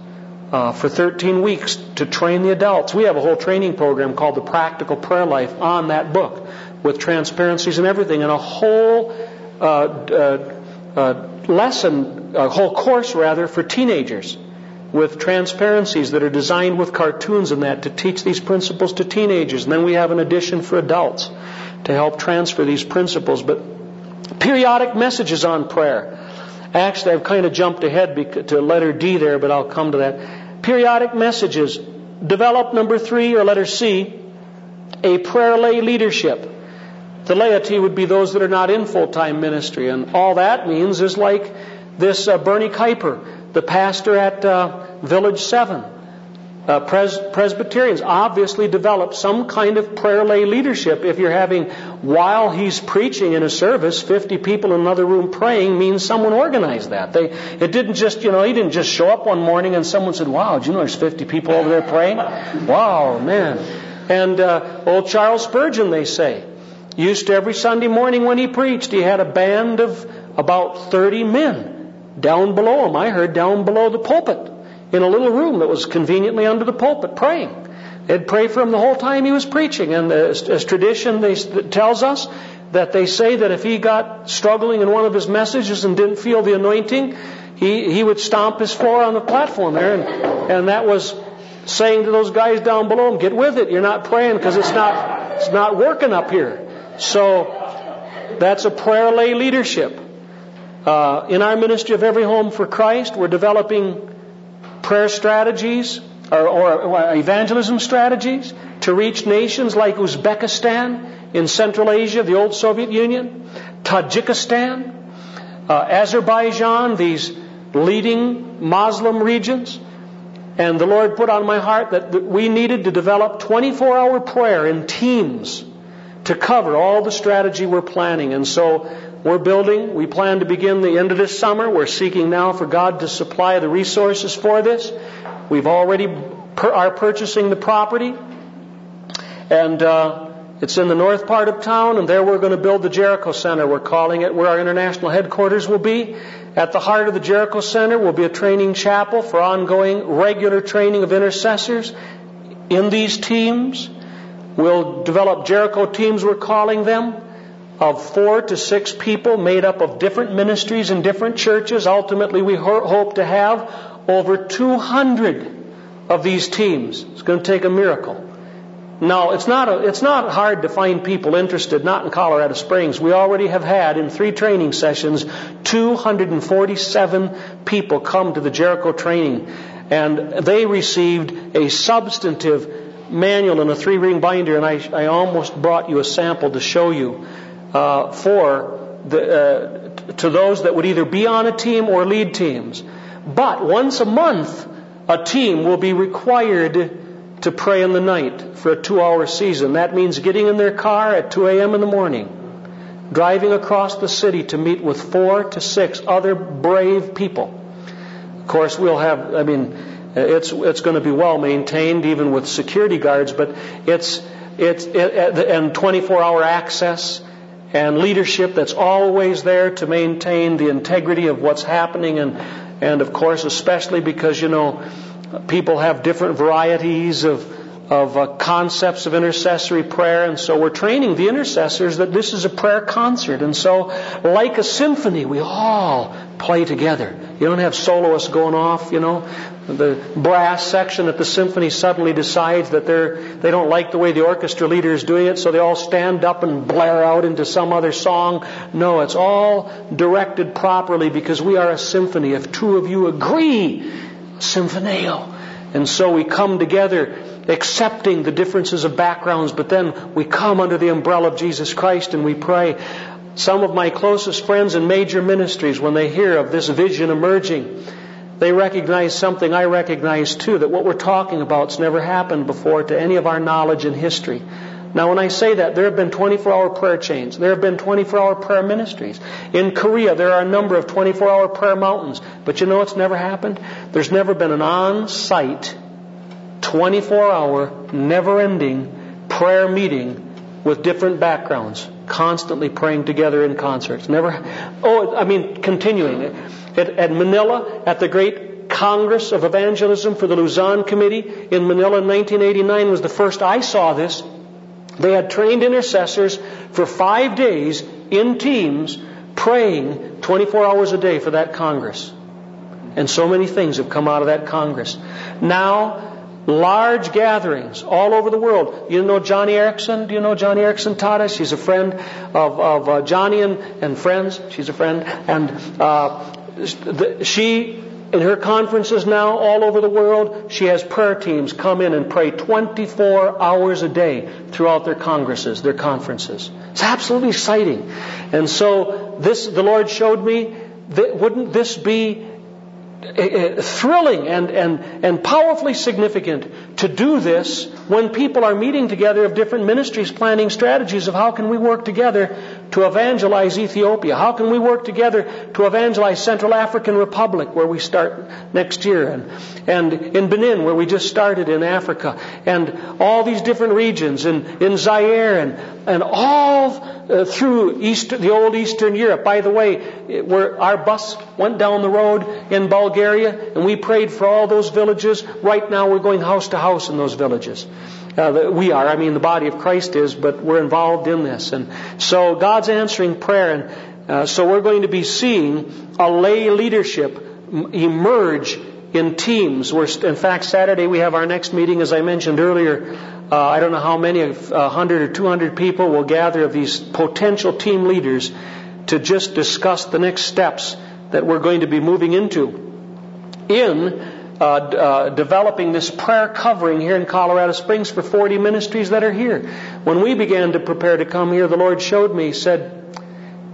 for 13 weeks to train the adults. We have a whole training program called The Practical Prayer Life on that book, with transparencies and everything, and a whole course for teenagers, with transparencies that are designed with cartoons and that to teach these principles to teenagers. And then we have an edition for adults to help transfer these principles. But periodic messages on prayer. Actually, I've kind of jumped ahead to letter D there, but I'll come to that. Periodic messages. Develop, number three, or letter C, a prayer lay leadership. The laity would be those that are not in full-time ministry. And all that means is like this Bernie Kuiper, the pastor at Village 7 Presbyterians, obviously develop some kind of prayer lay leadership. If you're having, while he's preaching in a service, 50 people in another room praying, means someone organized that. He didn't just show up one morning and someone said, wow, do you know there's 50 people over there praying? Wow, man. And old Charles Spurgeon, they say, used to every Sunday morning when he preached, he had a band of about 30 men down below him. I heard down below the pulpit, in a little room that was conveniently under the pulpit, praying. They'd pray for him the whole time he was preaching. And as tradition tells us, that they say that if he got struggling in one of his messages and didn't feel the anointing, he would stomp his floor on the platform there. And that was saying to those guys down below him, get with it, you're not praying because it's not working up here. So that's a prayer lay leadership. In our ministry of Every Home for Christ, we're developing prayer strategies or evangelism strategies to reach nations like Uzbekistan in Central Asia, the old Soviet Union, Tajikistan, Azerbaijan, these leading Muslim regions, And the Lord put on my heart that we needed to develop 24-hour prayer in teams to cover all the strategy we're planning. And so we're building. We plan to begin the end of this summer. We're seeking now for God to supply the resources for this. We've already are purchasing the property. And it's in the north part of town, and there we're going to build the Jericho Center, we're calling it, where our international headquarters will be. At the heart of the Jericho Center will be a training chapel for ongoing regular training of intercessors in these teams. We'll develop Jericho teams, we're calling them, of 4 to 6 people made up of different ministries and different churches. Ultimately, we hope to have over 200 of these teams. It's going to take a miracle. Now, it's not hard to find people interested, not in Colorado Springs. We already have had, in 3 training sessions, 247 people come to the Jericho training. And they received a substantive manual in a 3-ring binder, and I almost brought you a sample to show you to those that would either be on a team or lead teams. But once a month, a team will be required to pray in the night for a 2-hour season. That means getting in their car at 2 a.m. in the morning, driving across the city to meet with 4 to 6 other brave people. Of course, we'll have, it's going to be well maintained, even with security guards, but and 24-hour access and leadership that's always there to maintain the integrity of what's happening, and of course, especially because, people have different varieties of concepts of intercessory prayer, and so we're training the intercessors that this is a prayer concert. And so, like a symphony, we all play together. You don't have soloists going off. The brass section at the symphony suddenly decides that they don't like the way the orchestra leader is doing it, so they all stand up and blare out into some other song. No, it's all directed properly, because we are a symphony. If 2 of you agree, symphoneo. And so we come together accepting the differences of backgrounds, but then we come under the umbrella of Jesus Christ and we pray. Some of my closest friends in major ministries, when they hear of this vision emerging, they recognize something I recognize too, that what we're talking about has never happened before to any of our knowledge in history. Now, when I say that, there have been 24-hour prayer chains. There have been 24-hour prayer ministries. In Korea, there are a number of 24-hour prayer mountains. But it's never happened? There's never been an on-site, 24-hour, never-ending prayer meeting with different backgrounds, constantly praying together in concerts. Continuing. At Manila, at the Great Congress of Evangelism for the Luzon Committee in Manila in 1989 was the first I saw this. They had trained intercessors for 5 days in teams praying 24 hours a day for that Congress. And so many things have come out of that Congress. Now, large gatherings all over the world. Johnny Erickson? Do you know Johnny Erickson Tada? She's a friend of Johnny and friends. She's a friend. And she, in her conferences now all over the world, she has prayer teams come in and pray 24 hours a day throughout their congresses, their conferences. It's absolutely exciting. And so the Lord showed me, wouldn't this be thrilling and powerfully significant to do this when people are meeting together of different ministries, planning strategies of how can we work together to evangelize Ethiopia? How can we work together to evangelize Central African Republic, where we start next year, and in Benin, where we just started in Africa, and all these different regions, in Zaire, and all through the old Eastern Europe. By the way, where our bus went down the road in Bulgaria, and we prayed for all those villages. Right now we're going house to house in those villages. The body of Christ is, but we're involved in this. And so God's answering prayer. And so we're going to be seeing a lay leadership emerge in teams. In fact, Saturday we have our next meeting, as I mentioned earlier. I don't know how many, 100 or 200 people will gather of these potential team leaders to just discuss the next steps that we're going to be moving into in developing this prayer covering here in Colorado Springs for 40 ministries that are here. When we began to prepare to come here, the Lord showed me, said,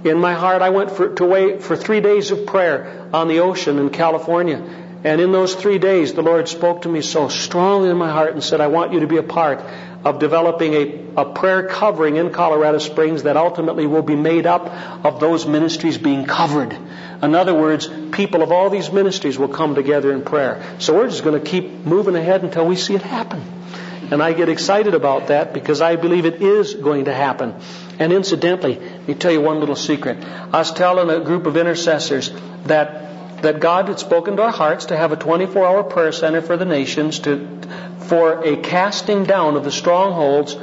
in my heart, I went to wait for 3 days of prayer on the ocean in California. And in those 3 days, the Lord spoke to me so strongly in my heart and said, I want you to be a part of developing a prayer covering in Colorado Springs that ultimately will be made up of those ministries being covered. In other words, people of all these ministries will come together in prayer. So we're just going to keep moving ahead until we see it happen. And I get excited about that because I believe it is going to happen. And incidentally, let me tell you one little secret. I was telling a group of intercessors that God had spoken to our hearts to have a 24-hour prayer center for the nations for a casting down of the strongholds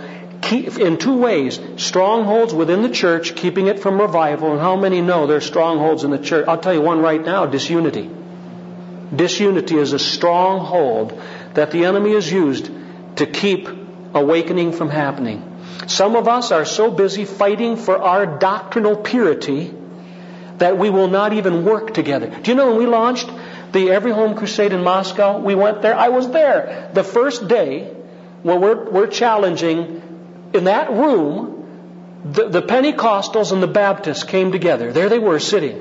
in two ways. Strongholds within the church, keeping it from revival. And how many know there are strongholds in the church? I'll tell you one right now, disunity. Disunity is a stronghold that the enemy has used to keep awakening from happening. Some of us are so busy fighting for our doctrinal purity that we will not even work together. Do you know when we launched the Every Home Crusade in Moscow, we went there. I was there. The first day when we're challenging in that room, the Pentecostals and the Baptists came together. There they were sitting.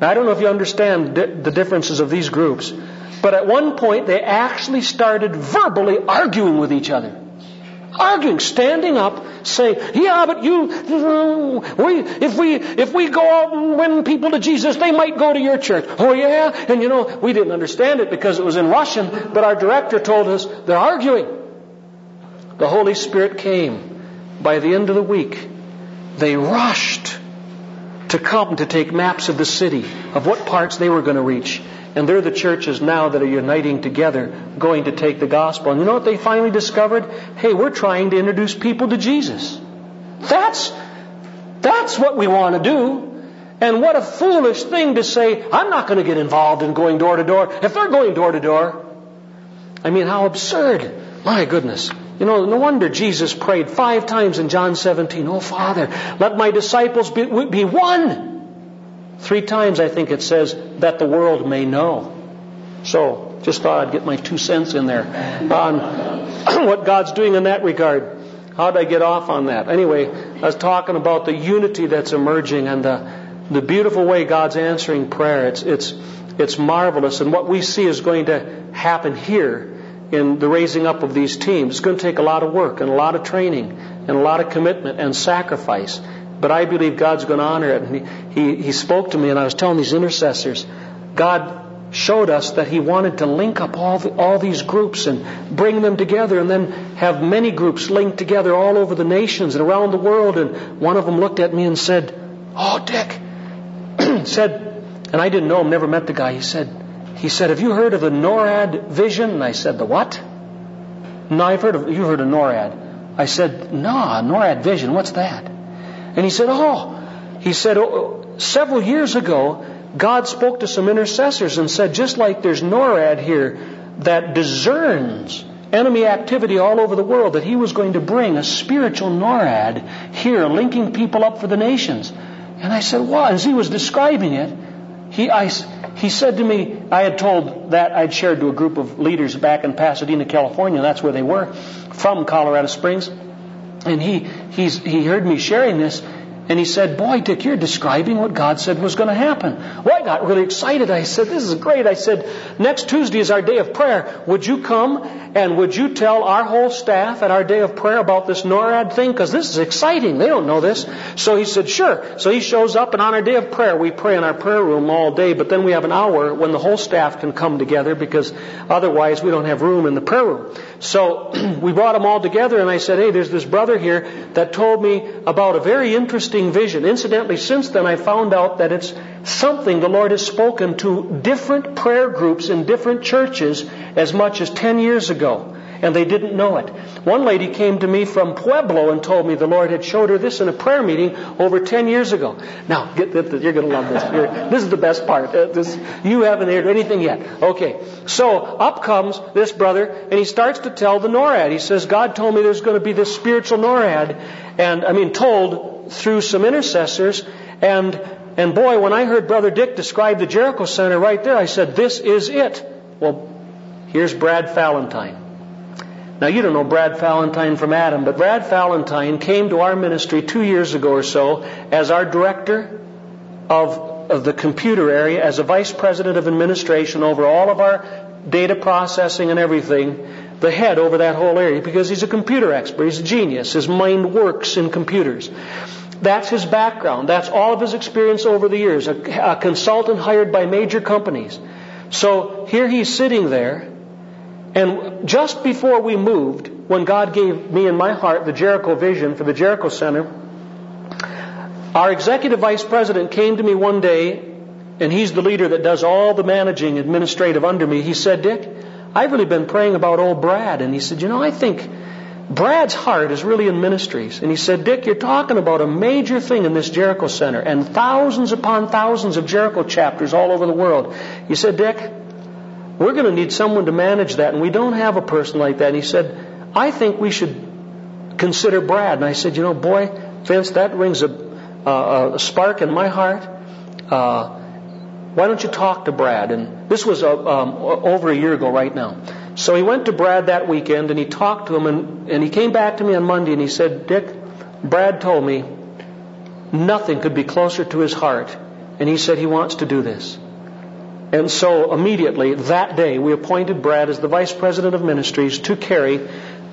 Now, I don't know if you understand the differences of these groups, but at one point they actually started verbally arguing with each other. Arguing, standing up, saying, yeah, but if we go out and win people to Jesus, they might go to your church. Oh yeah, and you know, we didn't understand it because it was in Russian, but our director told us they're arguing. The Holy Spirit came. By the end of the week, they rushed to come to take maps of the city, of what parts they were going to reach. And they're the churches now that are uniting together, going to take the gospel. And you know what they finally discovered? Hey, we're trying to introduce people to Jesus. That's what we want to do. And what a foolish thing to say, I'm not going to get involved in going door to door. If they're going door to door, I mean, how absurd. My goodness. You know, no wonder Jesus prayed 5 times in John 17, Oh, Father, let my disciples be one. 3 times, I think it says, that the world may know. So, just thought I'd get my 2 cents in there on what God's doing in that regard. How did I get off on that? Anyway, I was talking about the unity that's emerging and the beautiful way God's answering prayer. It's marvelous. And what we see is going to happen here in the raising up of these teams. It's going to take a lot of work and a lot of training and a lot of commitment and sacrifice. But I believe God's going to honor it. And he spoke to me, and I was telling these intercessors, God showed us that He wanted to link up all these groups and bring them together and then have many groups linked together all over the nations and around the world. And one of them looked at me and said, Oh, Dick, and I didn't know him, never met the guy. He said, have you heard of the NORAD vision? And I said, the what? No, you've heard of NORAD. I said, no, NORAD vision, what's that? And he said, several years ago, God spoke to some intercessors and said, just like there's NORAD here that discerns enemy activity all over the world, that He was going to bring a spiritual NORAD here, linking people up for the nations. And I said, what? As he was describing it, he said to me, I had told that I'd shared to a group of leaders back in Pasadena, California, that's where they were, from Colorado Springs. And he heard me sharing this, and he said, boy, Dick, you're describing what God said was going to happen. Well, I got really excited. I said, this is great. I said, next Tuesday is our day of prayer. Would you come and would you tell our whole staff at our day of prayer about this NORAD thing? Because this is exciting. They don't know this. So he said, sure. So he shows up, and on our day of prayer, we pray in our prayer room all day, but then we have an hour when the whole staff can come together because otherwise we don't have room in the prayer room. So we brought them all together, and I said, hey, there's this brother here that told me about a very interesting vision. Incidentally, since then I found out that it's something the Lord has spoken to different prayer groups in different churches as much as 10 years ago, and they didn't know it. One lady came to me from Pueblo and told me the Lord had showed her this in a prayer meeting over 10 years ago. Now, you're going to love this. This is the best part. You haven't heard anything yet. Okay, so up comes this brother, and he starts to tell the NORAD. He says, God told me there's going to be this spiritual NORAD, told through some intercessors, and boy, when I heard Brother Dick describe the Jericho Center right there, I said, this is it. Well, here's Brad Valentine. Now, you don't know Brad Valentine from Adam, but Brad Valentine came to our ministry 2 years ago or so as our director of of the computer area as a vice president of administration over all of our data processing and everything, the head over that whole area, because he's a computer expert. He's a genius. His mind works in computers. That's his background. That's all of his experience over the years, a consultant hired by major companies. So here he's sitting there, and just before we moved, when God gave me in my heart the Jericho vision for the Jericho Center, our executive vice president came to me one day, and he's the leader that does all the managing administrative under me. He said, "Dick, I've really been praying about old Brad." And he said, "You know, I think Brad's heart is really in ministries." And he said, "Dick, you're talking about a major thing in this Jericho Center and thousands upon thousands of Jericho chapters all over the world." He said, "Dick, we're going to need someone to manage that, and we don't have a person like that." And he said, "I think we should consider Brad." And I said, "You know, boy, Vince, that rings a spark in my heart. Why don't you talk to Brad?" And this was over a year ago right now. So he went to Brad that weekend, and he talked to him, and he came back to me on Monday, and he said, "Dick, Brad told me nothing could be closer to his heart, and he said he wants to do this." And so immediately that day, we appointed Brad as the vice president of ministries to carry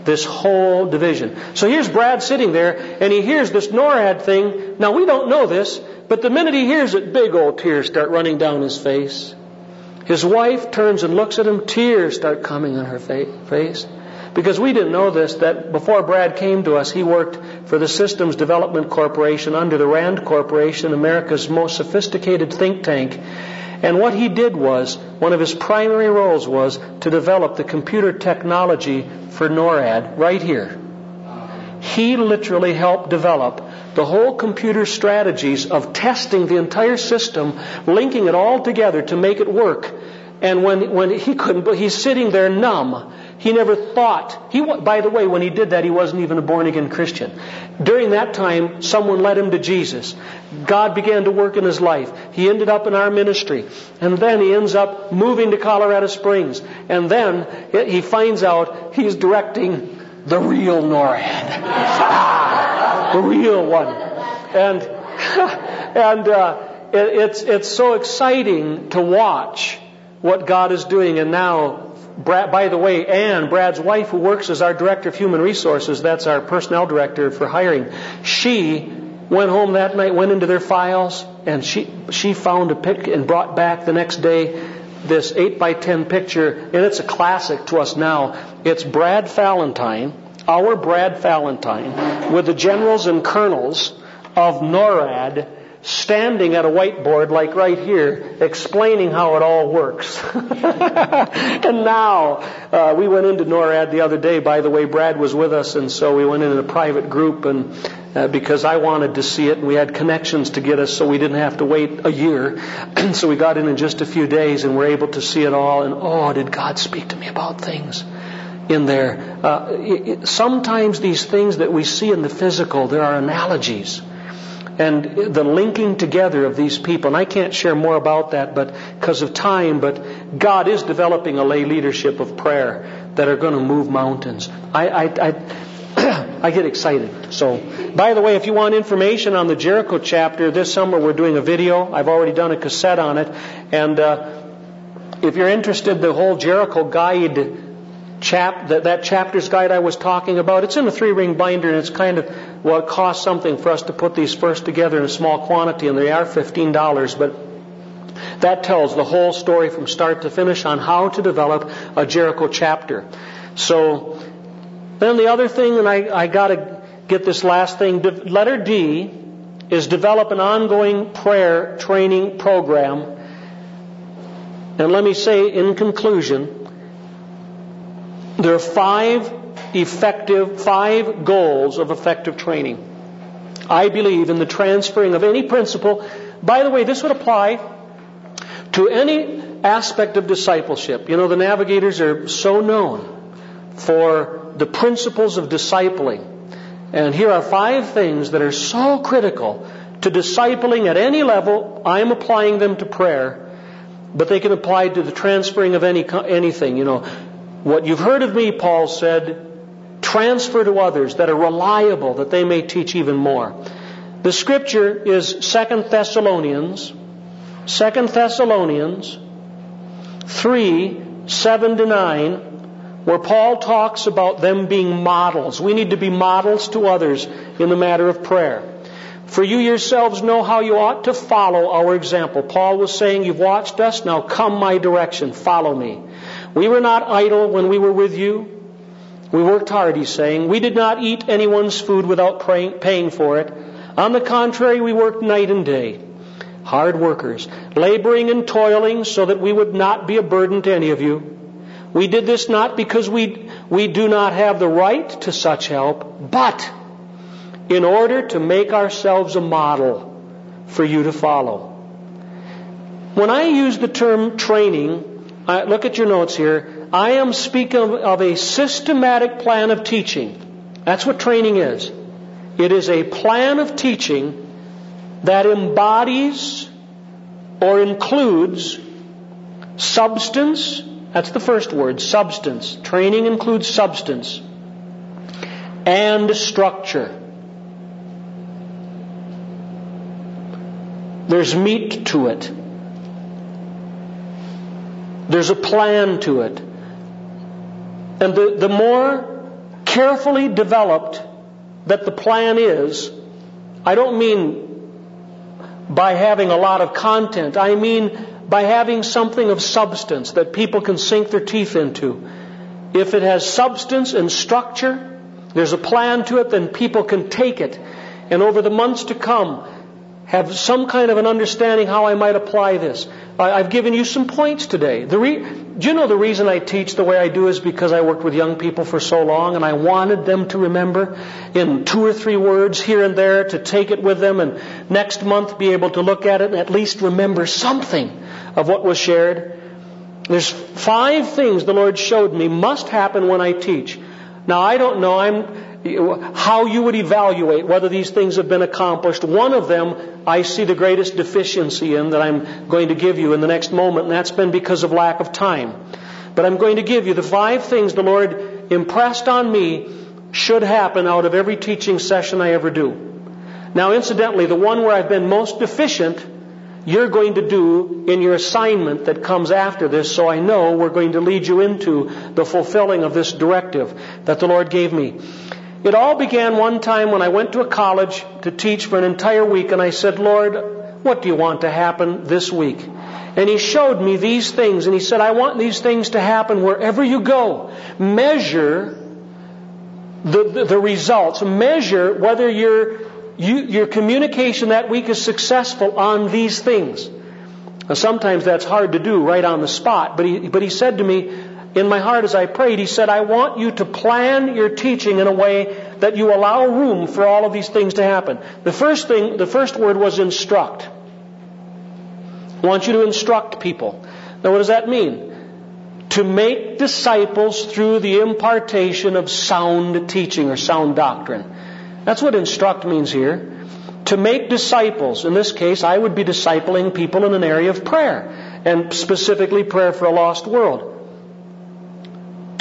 this whole division. So here's Brad sitting there, and he hears this NORAD thing. Now, we don't know this, but the minute he hears it, big old tears start running down his face. His wife turns and looks at him. Tears start coming on her face. Because we didn't know this, that before Brad came to us, he worked for the Systems Development Corporation under the RAND Corporation, America's most sophisticated think tank. And what he did was, one of his primary roles was to develop the computer technology for NORAD right here. He literally helped develop the whole computer strategies of testing the entire system, linking it all together to make it work. And when he couldn't, but he's sitting there numb. He never thought. By the way, when he did that, he wasn't even a born-again Christian. During that time, someone led him to Jesus. God began to work in his life. He ended up in our ministry. And then he ends up moving to Colorado Springs. And then he finds out he's directing the real NORAD. The real one. And it's so exciting to watch what God is doing. And now, Brad, by the way, Ann, Brad's wife, who works as our director of human resources, that's our personnel director for hiring, she went home that night, went into their files, and she found a pic and brought back the next day this 8x10 picture, and it's a classic to us now. It's Brad Valentine, our Brad Valentine, with the generals and colonels of NORAD standing at a whiteboard like right here, explaining how it all works. And now, we went into NORAD the other day. By the way, Brad was with us, and so we went into a private group, and because I wanted to see it, and we had connections to get us, so we didn't have to wait a year. So we got in just a few days, and were able to see it all. And oh, did God speak to me about things in there? Sometimes these things that we see in the physical, there are analogies. And the linking together of these people, and I can't share more about that because of time, but God is developing a lay leadership of prayer that are going to move mountains. I get excited. So, by the way, if you want information on the Jericho chapter, this summer we're doing a video. I've already done a cassette on it. And if you're interested, the whole Jericho guide, that chapter's guide I was talking about, it's in a 3-ring binder, and it's kind of, well, it costs something for us to put these first together in a small quantity, and they are $15, but that tells the whole story from start to finish on how to develop a Jericho chapter. So then the other thing, and I got to get this last thing, letter D is develop an ongoing prayer training program. And let me say in conclusion, there are 5 goals of effective training. I believe in the transferring of any principle. By the way, this would apply to any aspect of discipleship. You know, the Navigators are so known for the principles of discipling. And here are 5 things that are so critical to discipling at any level. I'm applying them to prayer, but they can apply to the transferring of anything, you know. What you've heard of me, Paul said, transfer to others that are reliable, that they may teach even more. The scripture is 2 Thessalonians 2 Thessalonians 3:7-9, where Paul talks about them being models. We need to be models to others in the matter of prayer. For you yourselves know how you ought to follow our example. Paul was saying, you've watched us, now come my direction, follow me. We were not idle when we were with you. We worked hard, he's saying. We did not eat anyone's food without paying for it. On the contrary, we worked night and day, hard workers, laboring and toiling so that we would not be a burden to any of you. We did this not because we do not have the right to such help, but in order to make ourselves a model for you to follow. When I use the term training, look at your notes here, I am speaking of a systematic plan of teaching. That's what training is. It is a plan of teaching that embodies or includes substance. That's the first word, substance. Training includes substance and structure. There's meat to it. There's a plan to it. And the more carefully developed that the plan is, I don't mean by having a lot of content. I mean by having something of substance that people can sink their teeth into. If it has substance and structure, there's a plan to it, then people can take it. And over the months to come, have some kind of an understanding how I might apply this. I've given you some points today. Do you know the reason I teach the way I do is because I worked with young people for so long, and I wanted them to remember in 2 or 3 words here and there, to take it with them, and next month be able to look at it and at least remember something of what was shared. There's 5 things the Lord showed me must happen when I teach. Now, I don't know how you would evaluate whether these things have been accomplished. One of them I see the greatest deficiency in that I'm going to give you in the next moment, and that's been because of lack of time. But I'm going to give you the 5 things the Lord impressed on me should happen out of every teaching session I ever do. Now, incidentally, the one where I've been most deficient, you're going to do in your assignment that comes after this, so I know we're going to lead you into the fulfilling of this directive that the Lord gave me. It all began one time when I went to a college to teach for an entire week, and I said, Lord, what do you want to happen this week? And he showed me these things, and he said, I want these things to happen wherever you go. Measure the results. Measure whether your communication that week is successful on these things. Now, sometimes that's hard to do right on the spot, but he said to me, in my heart as I prayed, he said, I want you to plan your teaching in a way that you allow room for all of these things to happen. The first word was instruct. I want you to instruct people. Now, what does that mean? To make disciples through the impartation of sound teaching or sound doctrine. That's what instruct means here. To make disciples. In this case, I would be discipling people in an area of prayer, and specifically prayer for a lost world.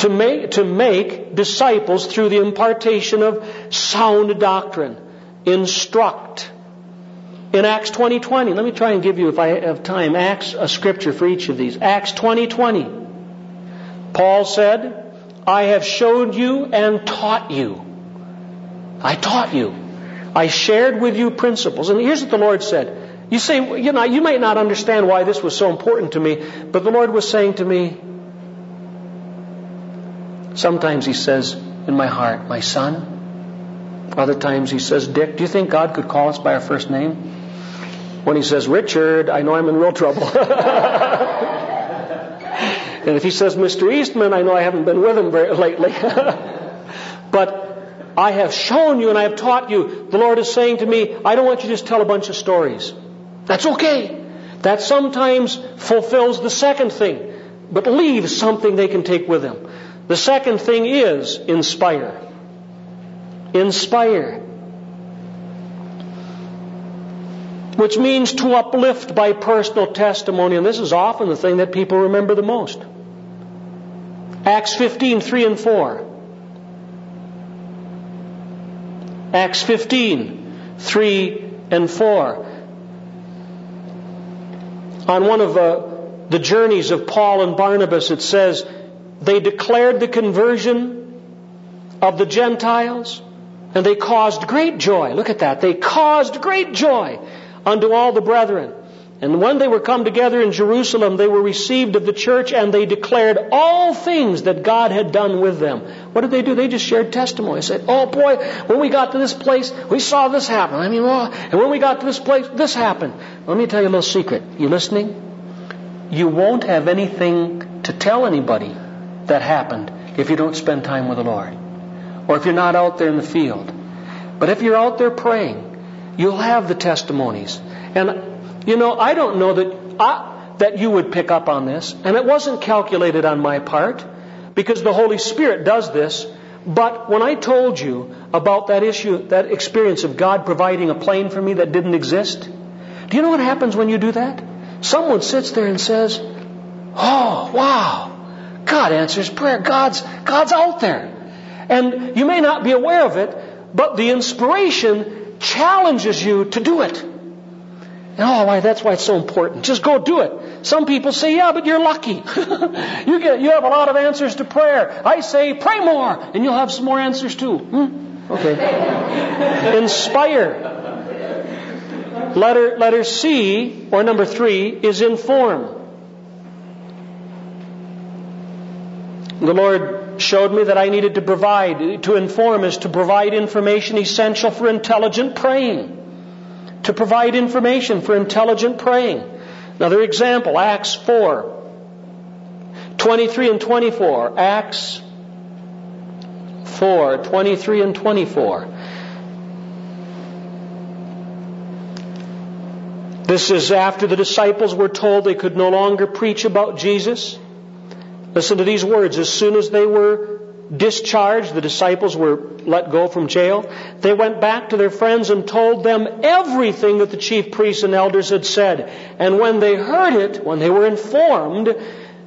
To make disciples through the impartation of sound doctrine. Instruct. In Acts 20:20, let me try and give you, if I have time, a scripture for each of these. Acts 20:20. Paul said, I have showed you and taught you. I taught you. I shared with you principles. And here's what the Lord said. You say, you might not understand why this was so important to me, but the Lord was saying to me, sometimes he says in my heart, my son. Other times he says, Dick. Do you think God could call us by our first name? When he says, Richard, I know I'm in real trouble. And if he says, Mr. Eastman, I know I haven't been with him very lately. But I have shown you and I have taught you. The Lord is saying to me, I don't want you to just tell a bunch of stories. That's okay. That sometimes fulfills the second thing, but leaves something they can take with them. The second thing is inspire. Inspire. Which means to uplift by personal testimony. And this is often the thing that people remember the most. Acts 15:3-4. Acts 15:3-4. on one of the journeys of Paul and Barnabas, it says, they declared the conversion of the Gentiles, and they caused great joy. Look at that. They caused great joy unto all the brethren. And when they were come together in Jerusalem, they were received of the church, and they declared all things that God had done with them. What did they do? They just shared testimony. They said, oh boy, when we got to this place, we saw this happen. I mean, oh, and when we got to this place, this happened. Let me tell you a little secret. You listening? You won't have anything to tell anybody that happened if you don't spend time with the Lord, or if you're not out there in the field. But if you're out there praying, you'll have the testimonies. And you know, I don't know that you would pick up on this, and it wasn't calculated on my part, because the Holy Spirit does this. But when I told you about that issue, that experience of God providing a plane for me that didn't exist, do you know what happens when you do that? Someone sits there and says, oh, wow, God answers prayer. God's out there. And you may not be aware of it, but the inspiration challenges you to do it. Oh, that's why it's so important. Just go do it. Some people say, yeah, but you're lucky. You have a lot of answers to prayer. I say, pray more, and you'll have some more answers too. Okay. Inspire. Letter C, or number 3, is inform. The Lord showed me that I needed to provide. To inform is to provide information essential for intelligent praying. To provide information for intelligent praying. Another example, Acts 4:23 and 24. Acts 4:23 and 24. This is after the disciples were told they could no longer preach about Jesus. Listen to these words. As soon as they were discharged, the disciples were let go from jail, they went back to their friends and told them everything that the chief priests and elders had said. And when they heard it, when they were informed,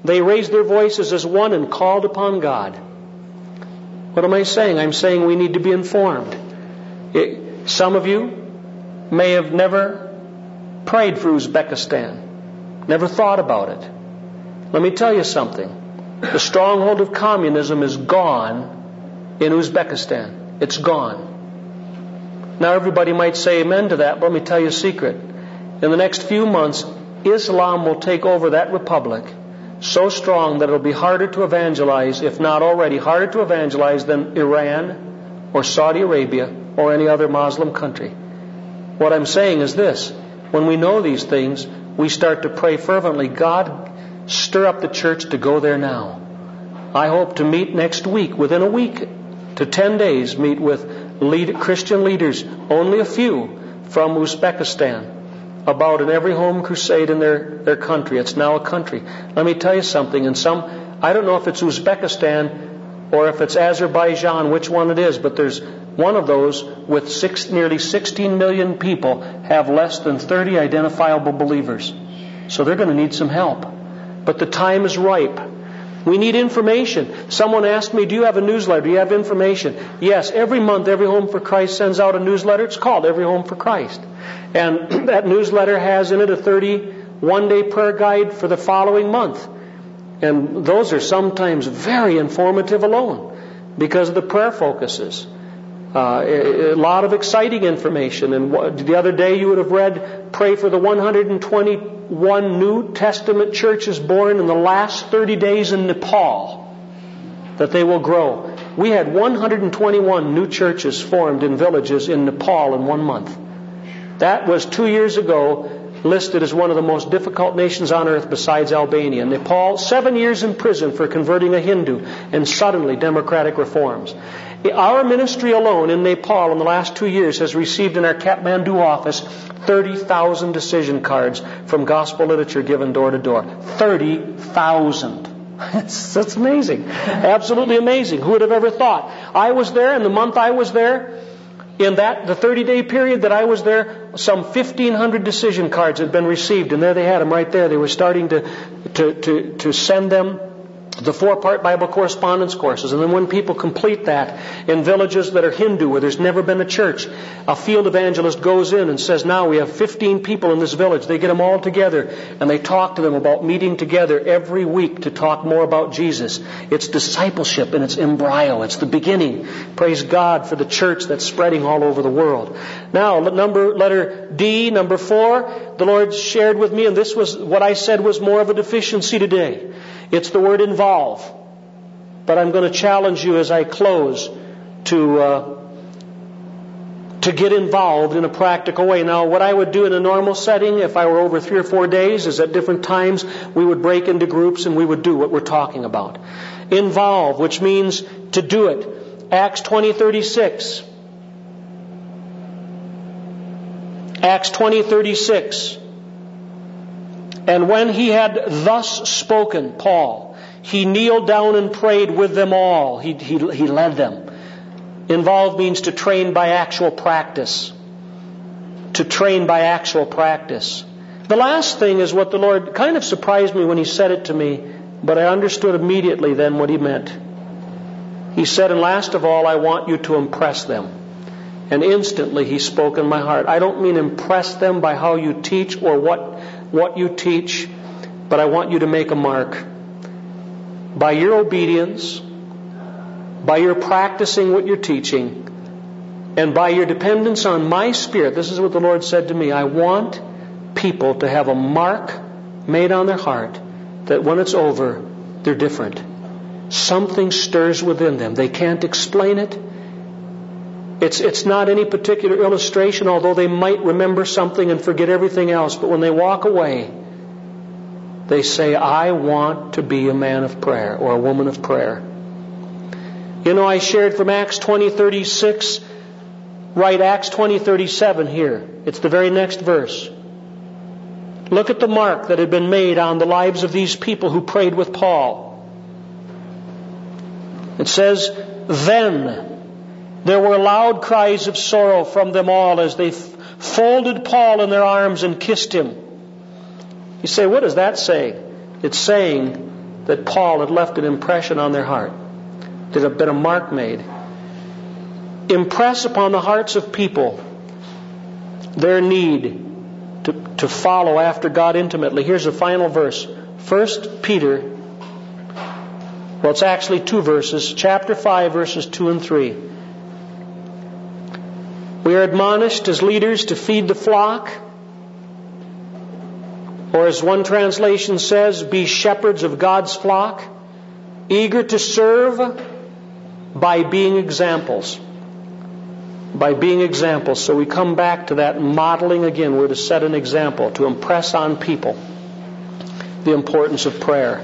they raised their voices as one and called upon God. What am I saying? I'm saying we need to be informed. Some of you may have never prayed for Uzbekistan, never thought about it. Let me tell you something. The stronghold of communism is gone in Uzbekistan. It's gone. Now everybody might say amen to that, but let me tell you a secret. In the next few months, Islam will take over that republic so strong that it'll be harder to evangelize, if not already harder to evangelize, than Iran or Saudi Arabia or any other Muslim country. What I'm saying is this. When we know these things, we start to pray fervently, God, stir up the church to go there now. I hope to meet next week, within a week to 10 days, meet with Christian leaders, only a few, from Uzbekistan, about an Every Home crusade in their country. It's now a country. Let me tell you something. I don't know if it's Uzbekistan or if it's Azerbaijan, which one it is, but there's one of those with nearly 16 million people have less than 30 identifiable believers. So they're going to need some help. But the time is ripe. We need information. Someone asked me, do you have a newsletter? Do you have information? Yes, every month Every Home for Christ sends out a newsletter. It's called Every Home for Christ. And that newsletter has in it a 31-day prayer guide for the following month. And those are sometimes very informative alone because of the prayer focuses. A lot of exciting information. And the other day you would have read, pray for the 121 New Testament churches born in the last 30 days in Nepal, that they will grow. We had 121 new churches formed in villages in Nepal in 1 month. That was 2 years ago, listed as one of the most difficult nations on earth besides Albania. Nepal, 7 years in prison for converting a Hindu, and suddenly democratic reforms. Our ministry alone in Nepal in the last 2 years has received in our Kathmandu office 30,000 decision cards from gospel literature given door to door. 30,000. That's amazing. Absolutely amazing. Who would have ever thought? I was there, and the month I was there, in that, the 30-day period that I was there, some 1,500 decision cards had been received, and there they had them right there. They were starting to send them the 4-part Bible correspondence courses. And then when people complete that in villages that are Hindu where there's never been a church, a field evangelist goes in and says, now we have 15 people in this village. They get them all together and they talk to them about meeting together every week to talk more about Jesus. It's discipleship in its embryo. It's the beginning. Praise God for the church that's spreading all over the world. Now, letter D, number 4, the Lord shared with me, and this was what I said was more of a deficiency today. It's the word involve. But I'm going to challenge you as I close to get involved in a practical way. Now, what I would do in a normal setting, if I were over 3 or 4 days, is at different times we would break into groups and we would do what we're talking about. Involve, which means to do it. Acts 20:36. Acts 20:36. And when he had thus spoken, Paul, he kneeled down and prayed with them all. He led them. Involved means to train by actual practice. To train by actual practice. The last thing is what the Lord kind of surprised me when he said it to me, but I understood immediately then what he meant. He said, and last of all, I want you to impress them. And instantly he spoke in my heart. I don't mean impress them by how you teach or what you teach, but I want you to make a mark. By your obedience, by your practicing what you're teaching, and by your dependence on my Spirit, this is what the Lord said to me, I want people to have a mark made on their heart that when it's over, they're different. Something stirs within them. They can't explain it. It's not any particular illustration, although they might remember something and forget everything else. But when they walk away, they say, I want to be a man of prayer or a woman of prayer. You know, I shared from Acts 20:36, right, Acts 20:37 here. It's the very next verse. Look at the mark that had been made on the lives of these people who prayed with Paul. It says, then there were loud cries of sorrow from them all as they folded Paul in their arms and kissed him. You say, what does that say? It's saying that Paul had left an impression on their heart. There had been a mark made. Impress upon the hearts of people their need to follow after God intimately. Here's the final verse. First Peter, well, it's actually 2 verses, chapter 5, verses 2 and 3. We are admonished as leaders to feed the flock, or as one translation says, be shepherds of God's flock, eager to serve by being examples. By being examples. So we come back to that modeling again. We're to set an example, to impress on people the importance of prayer.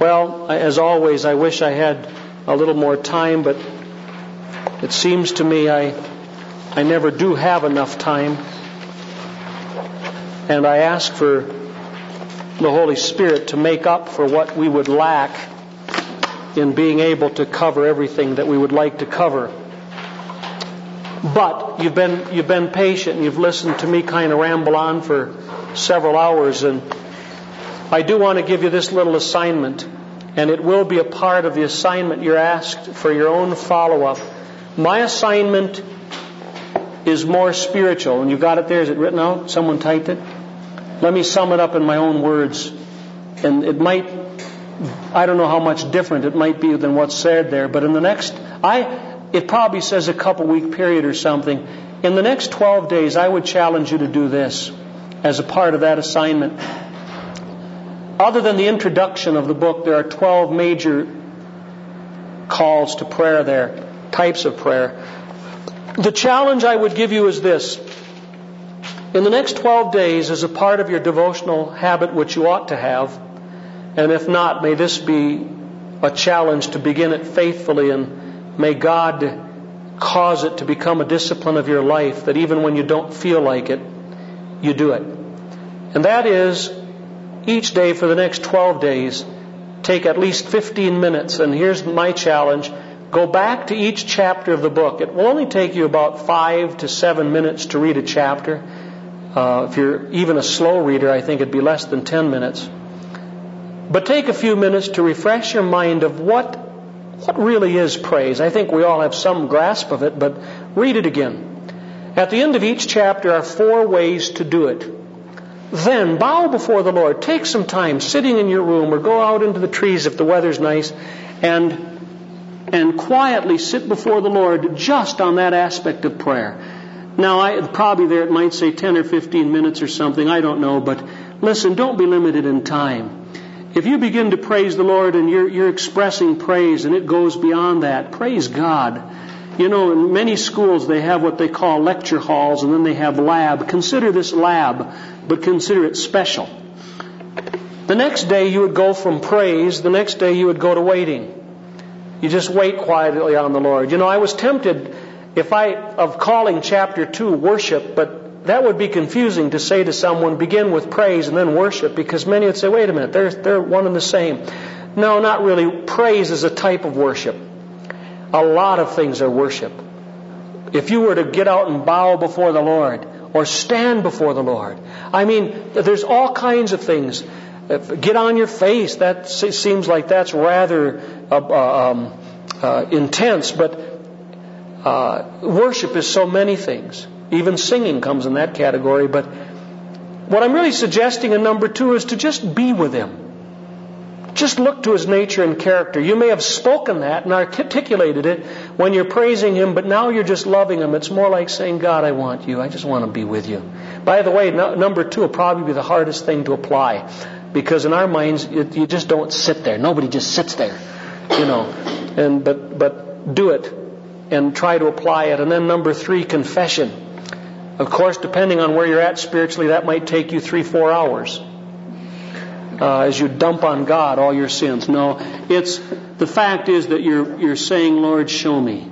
Well, as always, I wish I had a little more time, but it seems to me I never do have enough time, and I ask for the Holy Spirit to make up for what we would lack in being able to cover everything that we would like to cover. But you've been patient, and you've listened to me kind of ramble on for several hours, and I do want to give you this little assignment, and it will be a part of the assignment you're asked for your own follow-up. My assignment is more spiritual. And you got it there? Is it written out? Someone typed it? Let me sum it up in my own words. And it might, I don't know how much different it might be than what's said there, but in the next, it probably says a couple week period or something. In the next 12 days, I would challenge you to do this as a part of that assignment. Other than the introduction of the book, there are 12 major calls to prayer there, types of prayer. The challenge I would give you is this. In the next 12 days, as a part of your devotional habit, which you ought to have, and if not, may this be a challenge to begin it faithfully, and may God cause it to become a discipline of your life, that even when you don't feel like it, you do it. And that is, each day for the next 12 days, take at least 15 minutes, and here's my challenge. Go back to each chapter of the book. It will only take you about 5 to 7 minutes to read a chapter. If you're even a slow reader, I think it'd be less than 10 minutes. But take a few minutes to refresh your mind of what really is praise. I think we all have some grasp of it, but read it again. At the end of each chapter are four ways to do it. Then bow before the Lord. Take some time sitting in your room or go out into the trees if the weather's nice and quietly sit before the Lord just on that aspect of prayer. Now, probably there it might say 10 or 15 minutes or something. I don't know, but listen, don't be limited in time. If you begin to praise the Lord and you're expressing praise and it goes beyond that, praise God. You know, in many schools they have what they call lecture halls and then they have lab. Consider this lab, but consider it special. The next day you would go from praise, the next day you would go to waiting. You just wait quietly on the Lord. You know, I was tempted of calling chapter 2 worship, but that would be confusing to say to someone, begin with praise and then worship, because many would say, wait a minute, they're one and the same. No, not really. Praise is a type of worship. A lot of things are worship. If you were to get out and bow before the Lord or stand before the Lord, I mean, there's all kinds of things. Get on your face. That seems like that's rather intense, but worship is so many things. Even singing comes in that category. But what I'm really suggesting in number 2 is to just be with Him. Just look to His nature and character. You may have spoken that and articulated it when you're praising Him, but now you're just loving Him. It's more like saying, God, I want You. I just want to be with You. By the way, number 2 will probably be the hardest thing to apply. Because in our minds, you just don't sit there. Nobody just sits there, you know. But do it and try to apply it. And then number 3, confession. Of course, depending on where you're at spiritually, that might take you 3-4 hours as you dump on God all your sins. No, the fact is that you're saying, Lord, show me.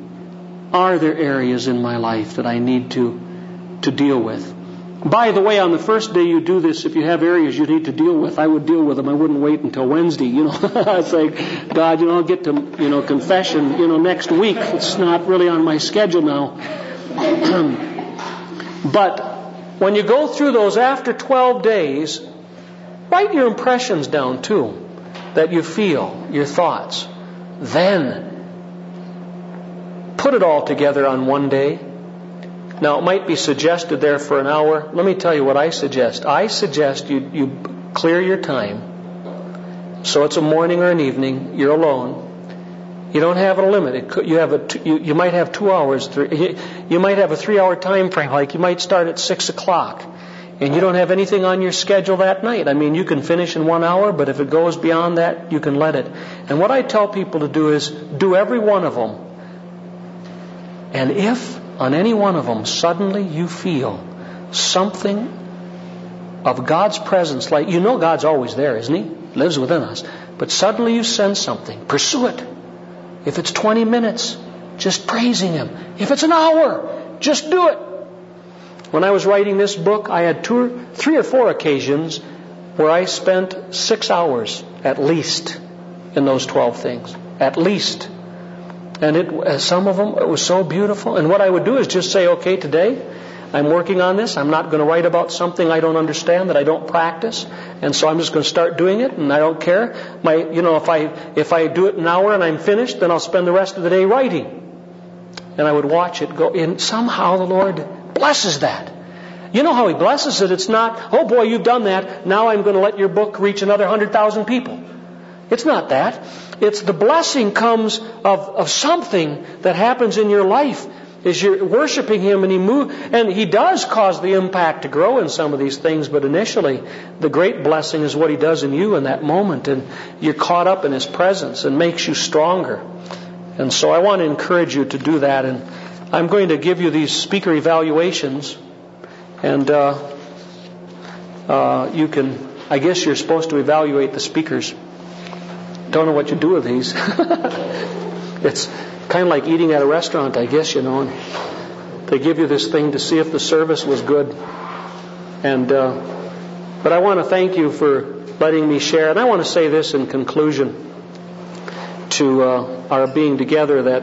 Are there areas in my life that I need to deal with? By the way, on the first day you do this, if you have areas you need to deal with, I would deal with them. I wouldn't wait until Wednesday, you know. I'd say, God, I'll get to, confession, next week. It's not really on my schedule now. But when you go through those after 12 days, write your impressions down too, that you feel, your thoughts. Then put it all together on one day. Now, it might be suggested there for an hour. Let me tell you what I suggest. I suggest you clear your time. So it's a morning or an evening. You're alone. You don't have a limit. You might have 2 hours. You might have a 3-hour time frame. Like you might start at 6 o'clock. And you don't have anything on your schedule that night. I mean, you can finish in 1 hour, but if it goes beyond that, you can let it. And what I tell people to do is do every one of them. And if on any one of them, suddenly you feel something of God's presence. Like, God's always there, isn't He? He lives within us. But suddenly you sense something. Pursue it. If it's 20 minutes, just praising Him. If it's an hour, just do it. When I was writing this book, I had 3 or 4 occasions where I spent 6 hours at least in those 12 things. At least. And some of them, it was so beautiful. And what I would do is just say, okay, today I'm working on this. I'm not going to write about something I don't understand, that I don't practice. And so I'm just going to start doing it, and I don't care. If I do it an hour and I'm finished, then I'll spend the rest of the day writing. And I would watch it go. And somehow the Lord blesses that. You know how He blesses it? It's not, oh boy, you've done that. Now I'm going to let your book reach another 100,000 people. It's not that. It's the blessing comes of something that happens in your life as you're worshiping Him, and He moves, and He does cause the impact to grow in some of these things, but initially the great blessing is what He does in you in that moment, and you're caught up in His presence and makes you stronger. And so I want to encourage you to do that, and I'm going to give you these speaker evaluations, and you can, I guess you're supposed to evaluate the speakers. Don't know what you do with these. It's kind of like eating at a restaurant, I guess, and they give you this thing to see if the service was good. And but I want to thank you for letting me share. And I want to say this in conclusion to our being together, that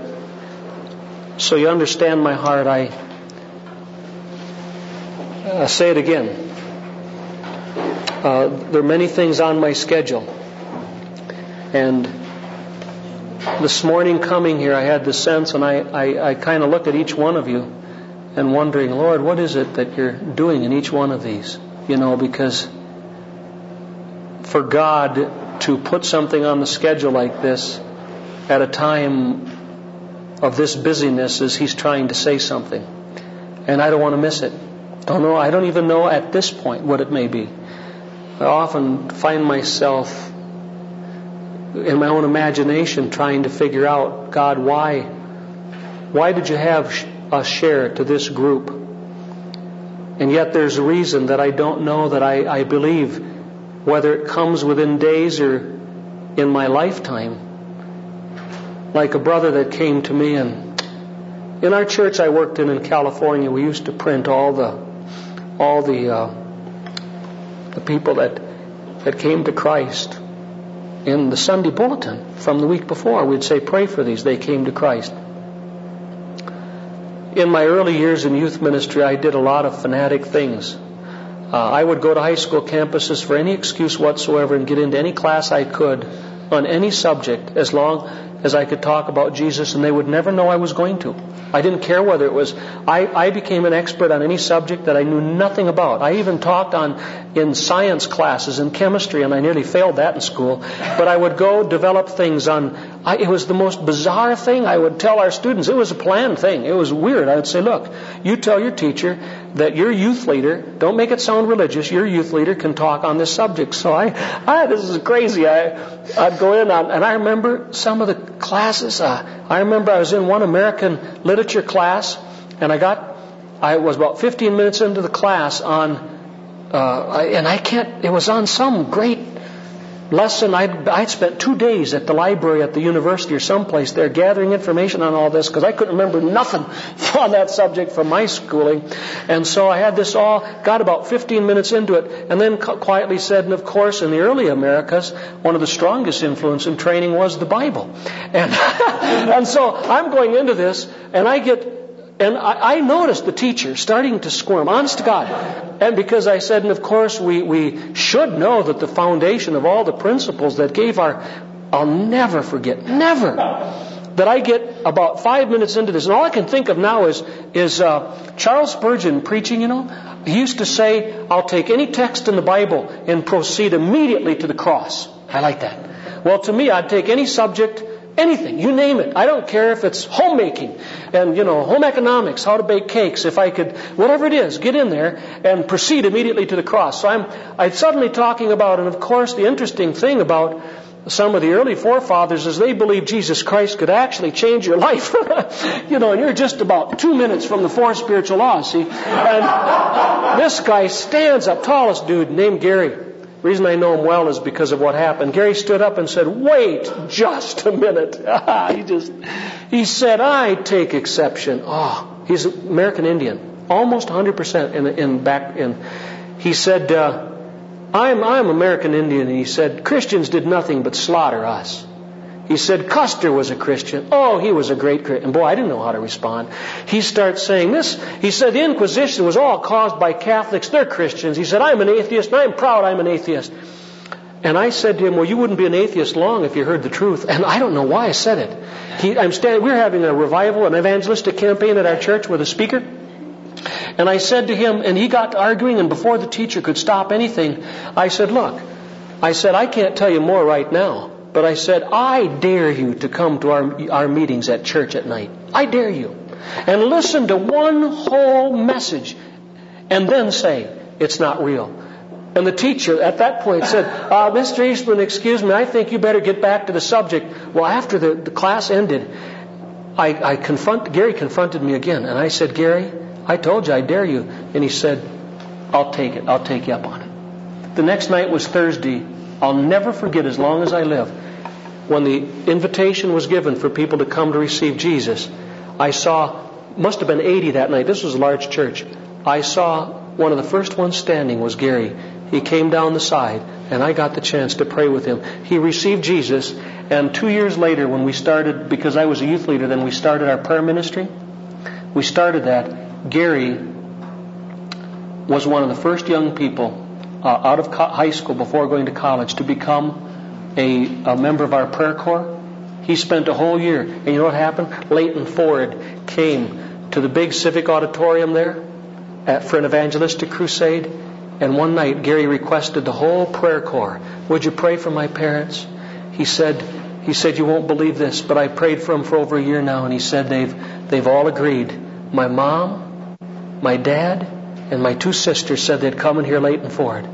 so you understand my heart, I say it again. There are many things on my schedule. And this morning coming here, I had this sense, and I kind of looked at each one of you and wondering, Lord, what is it that you're doing in each one of these? You know, because for God to put something on the schedule like this at a time of this busyness is He's trying to say something. And I don't want to miss it. Don't know. I don't even know at this point what it may be. I often find myself in my own imagination trying to figure out, God, why did you have us share to this group? And yet there's a reason that I don't know, that I believe, whether it comes within days or in my lifetime. Like a brother that came to me, and in our church I worked in California, we used to print all the people that came to Christ in the Sunday bulletin from the week before. We'd say, pray for these, they came to Christ. In my early years in youth ministry, I did a lot of fanatic things. I would go to high school campuses for any excuse whatsoever and get into any class I could on any subject as long as I could talk about Jesus, and they would never know I was going to. I didn't care whether it was... I became an expert on any subject that I knew nothing about. I even talked in science classes and chemistry, and I nearly failed that in school. But I would go develop things it was the most bizarre thing I would tell our students. It was a planned thing. It was weird. I would say, look, you tell your teacher that your youth leader, don't make it sound religious, your youth leader can talk on this subject. So this is crazy. I'd go in on, and I remember some of the classes. I remember I was in one American literature class, and I was about 15 minutes into the class it was on some great lesson. I'd spent 2 days at the library at the university or someplace there gathering information on all this because I couldn't remember nothing on that subject from my schooling. And so I had this all, got about 15 minutes into it, and then quietly said, and of course in the early Americas, one of the strongest influence in training was the Bible. And and so I'm going into this, and I noticed the teacher starting to squirm, honest to God. And because I said, and of course we should know that the foundation of all the principles that gave I'll never forget, never, that I get about 5 minutes into this. And all I can think of now is Charles Spurgeon preaching, you know. He used to say, I'll take any text in the Bible and proceed immediately to the cross. I like that. Well, to me, I'd take any subject, anything, you name it. I don't care if it's homemaking and, you know, home economics, how to bake cakes, if I could, whatever it is, get in there and proceed immediately to the cross. So I'm suddenly talking about, and of course the interesting thing about some of the early forefathers is they believed Jesus Christ could actually change your life. You know, and you're just about 2 minutes from the four spiritual laws, see. And this guy stands up, tallest dude, named Gary. The reason I know him well is because of what happened. Gary stood up and said, wait just a minute. He said, I take exception. He's American Indian, almost 100% He said, I'm American Indian. And he said, Christians did nothing but slaughter us. He said, Custer was a Christian. Oh, he was a great Christian. Boy, I didn't know how to respond. He starts saying this. He said, the Inquisition was all caused by Catholics. They're Christians. He said, I'm an atheist, and I'm proud I'm an atheist. And I said to him, well, you wouldn't be an atheist long if you heard the truth. And I don't know why I said it. We're having a revival, an evangelistic campaign at our church with a speaker. And I said to him, and he got to arguing, and before the teacher could stop anything, I said, look, I can't tell you more right now. But I said, I dare you to come to our meetings at church at night. I dare you. And listen to one whole message and then say, it's not real. And the teacher at that point said, Mr. Eastman, excuse me, I think you better get back to the subject. Well, after the class ended, Gary confronted me again. And I said, Gary, I told you, I dare you. And he said, I'll take it. I'll take you up on it. The next night was Thursday. I'll never forget as long as I live. When the invitation was given for people to come to receive Jesus, I saw, must have been 80 that night. This was a large church. I saw one of the first ones standing was Gary. He came down the side, and I got the chance to pray with him. He received Jesus, and 2 years later when we started, because I was a youth leader, then we started our prayer ministry. We started that. Gary was one of the first young people out of high school before going to college to become a member of our prayer corps. He spent a whole year. And you know what happened? Leighton Ford came to the big civic auditorium there for an evangelistic crusade. And one night, Gary requested the whole prayer corps, "Would you pray for my parents?" He said, "You won't believe this, but I prayed for them for over a year now." And he said they've all agreed. My mom, my dad, and my two sisters said they'd come and hear Leighton Ford.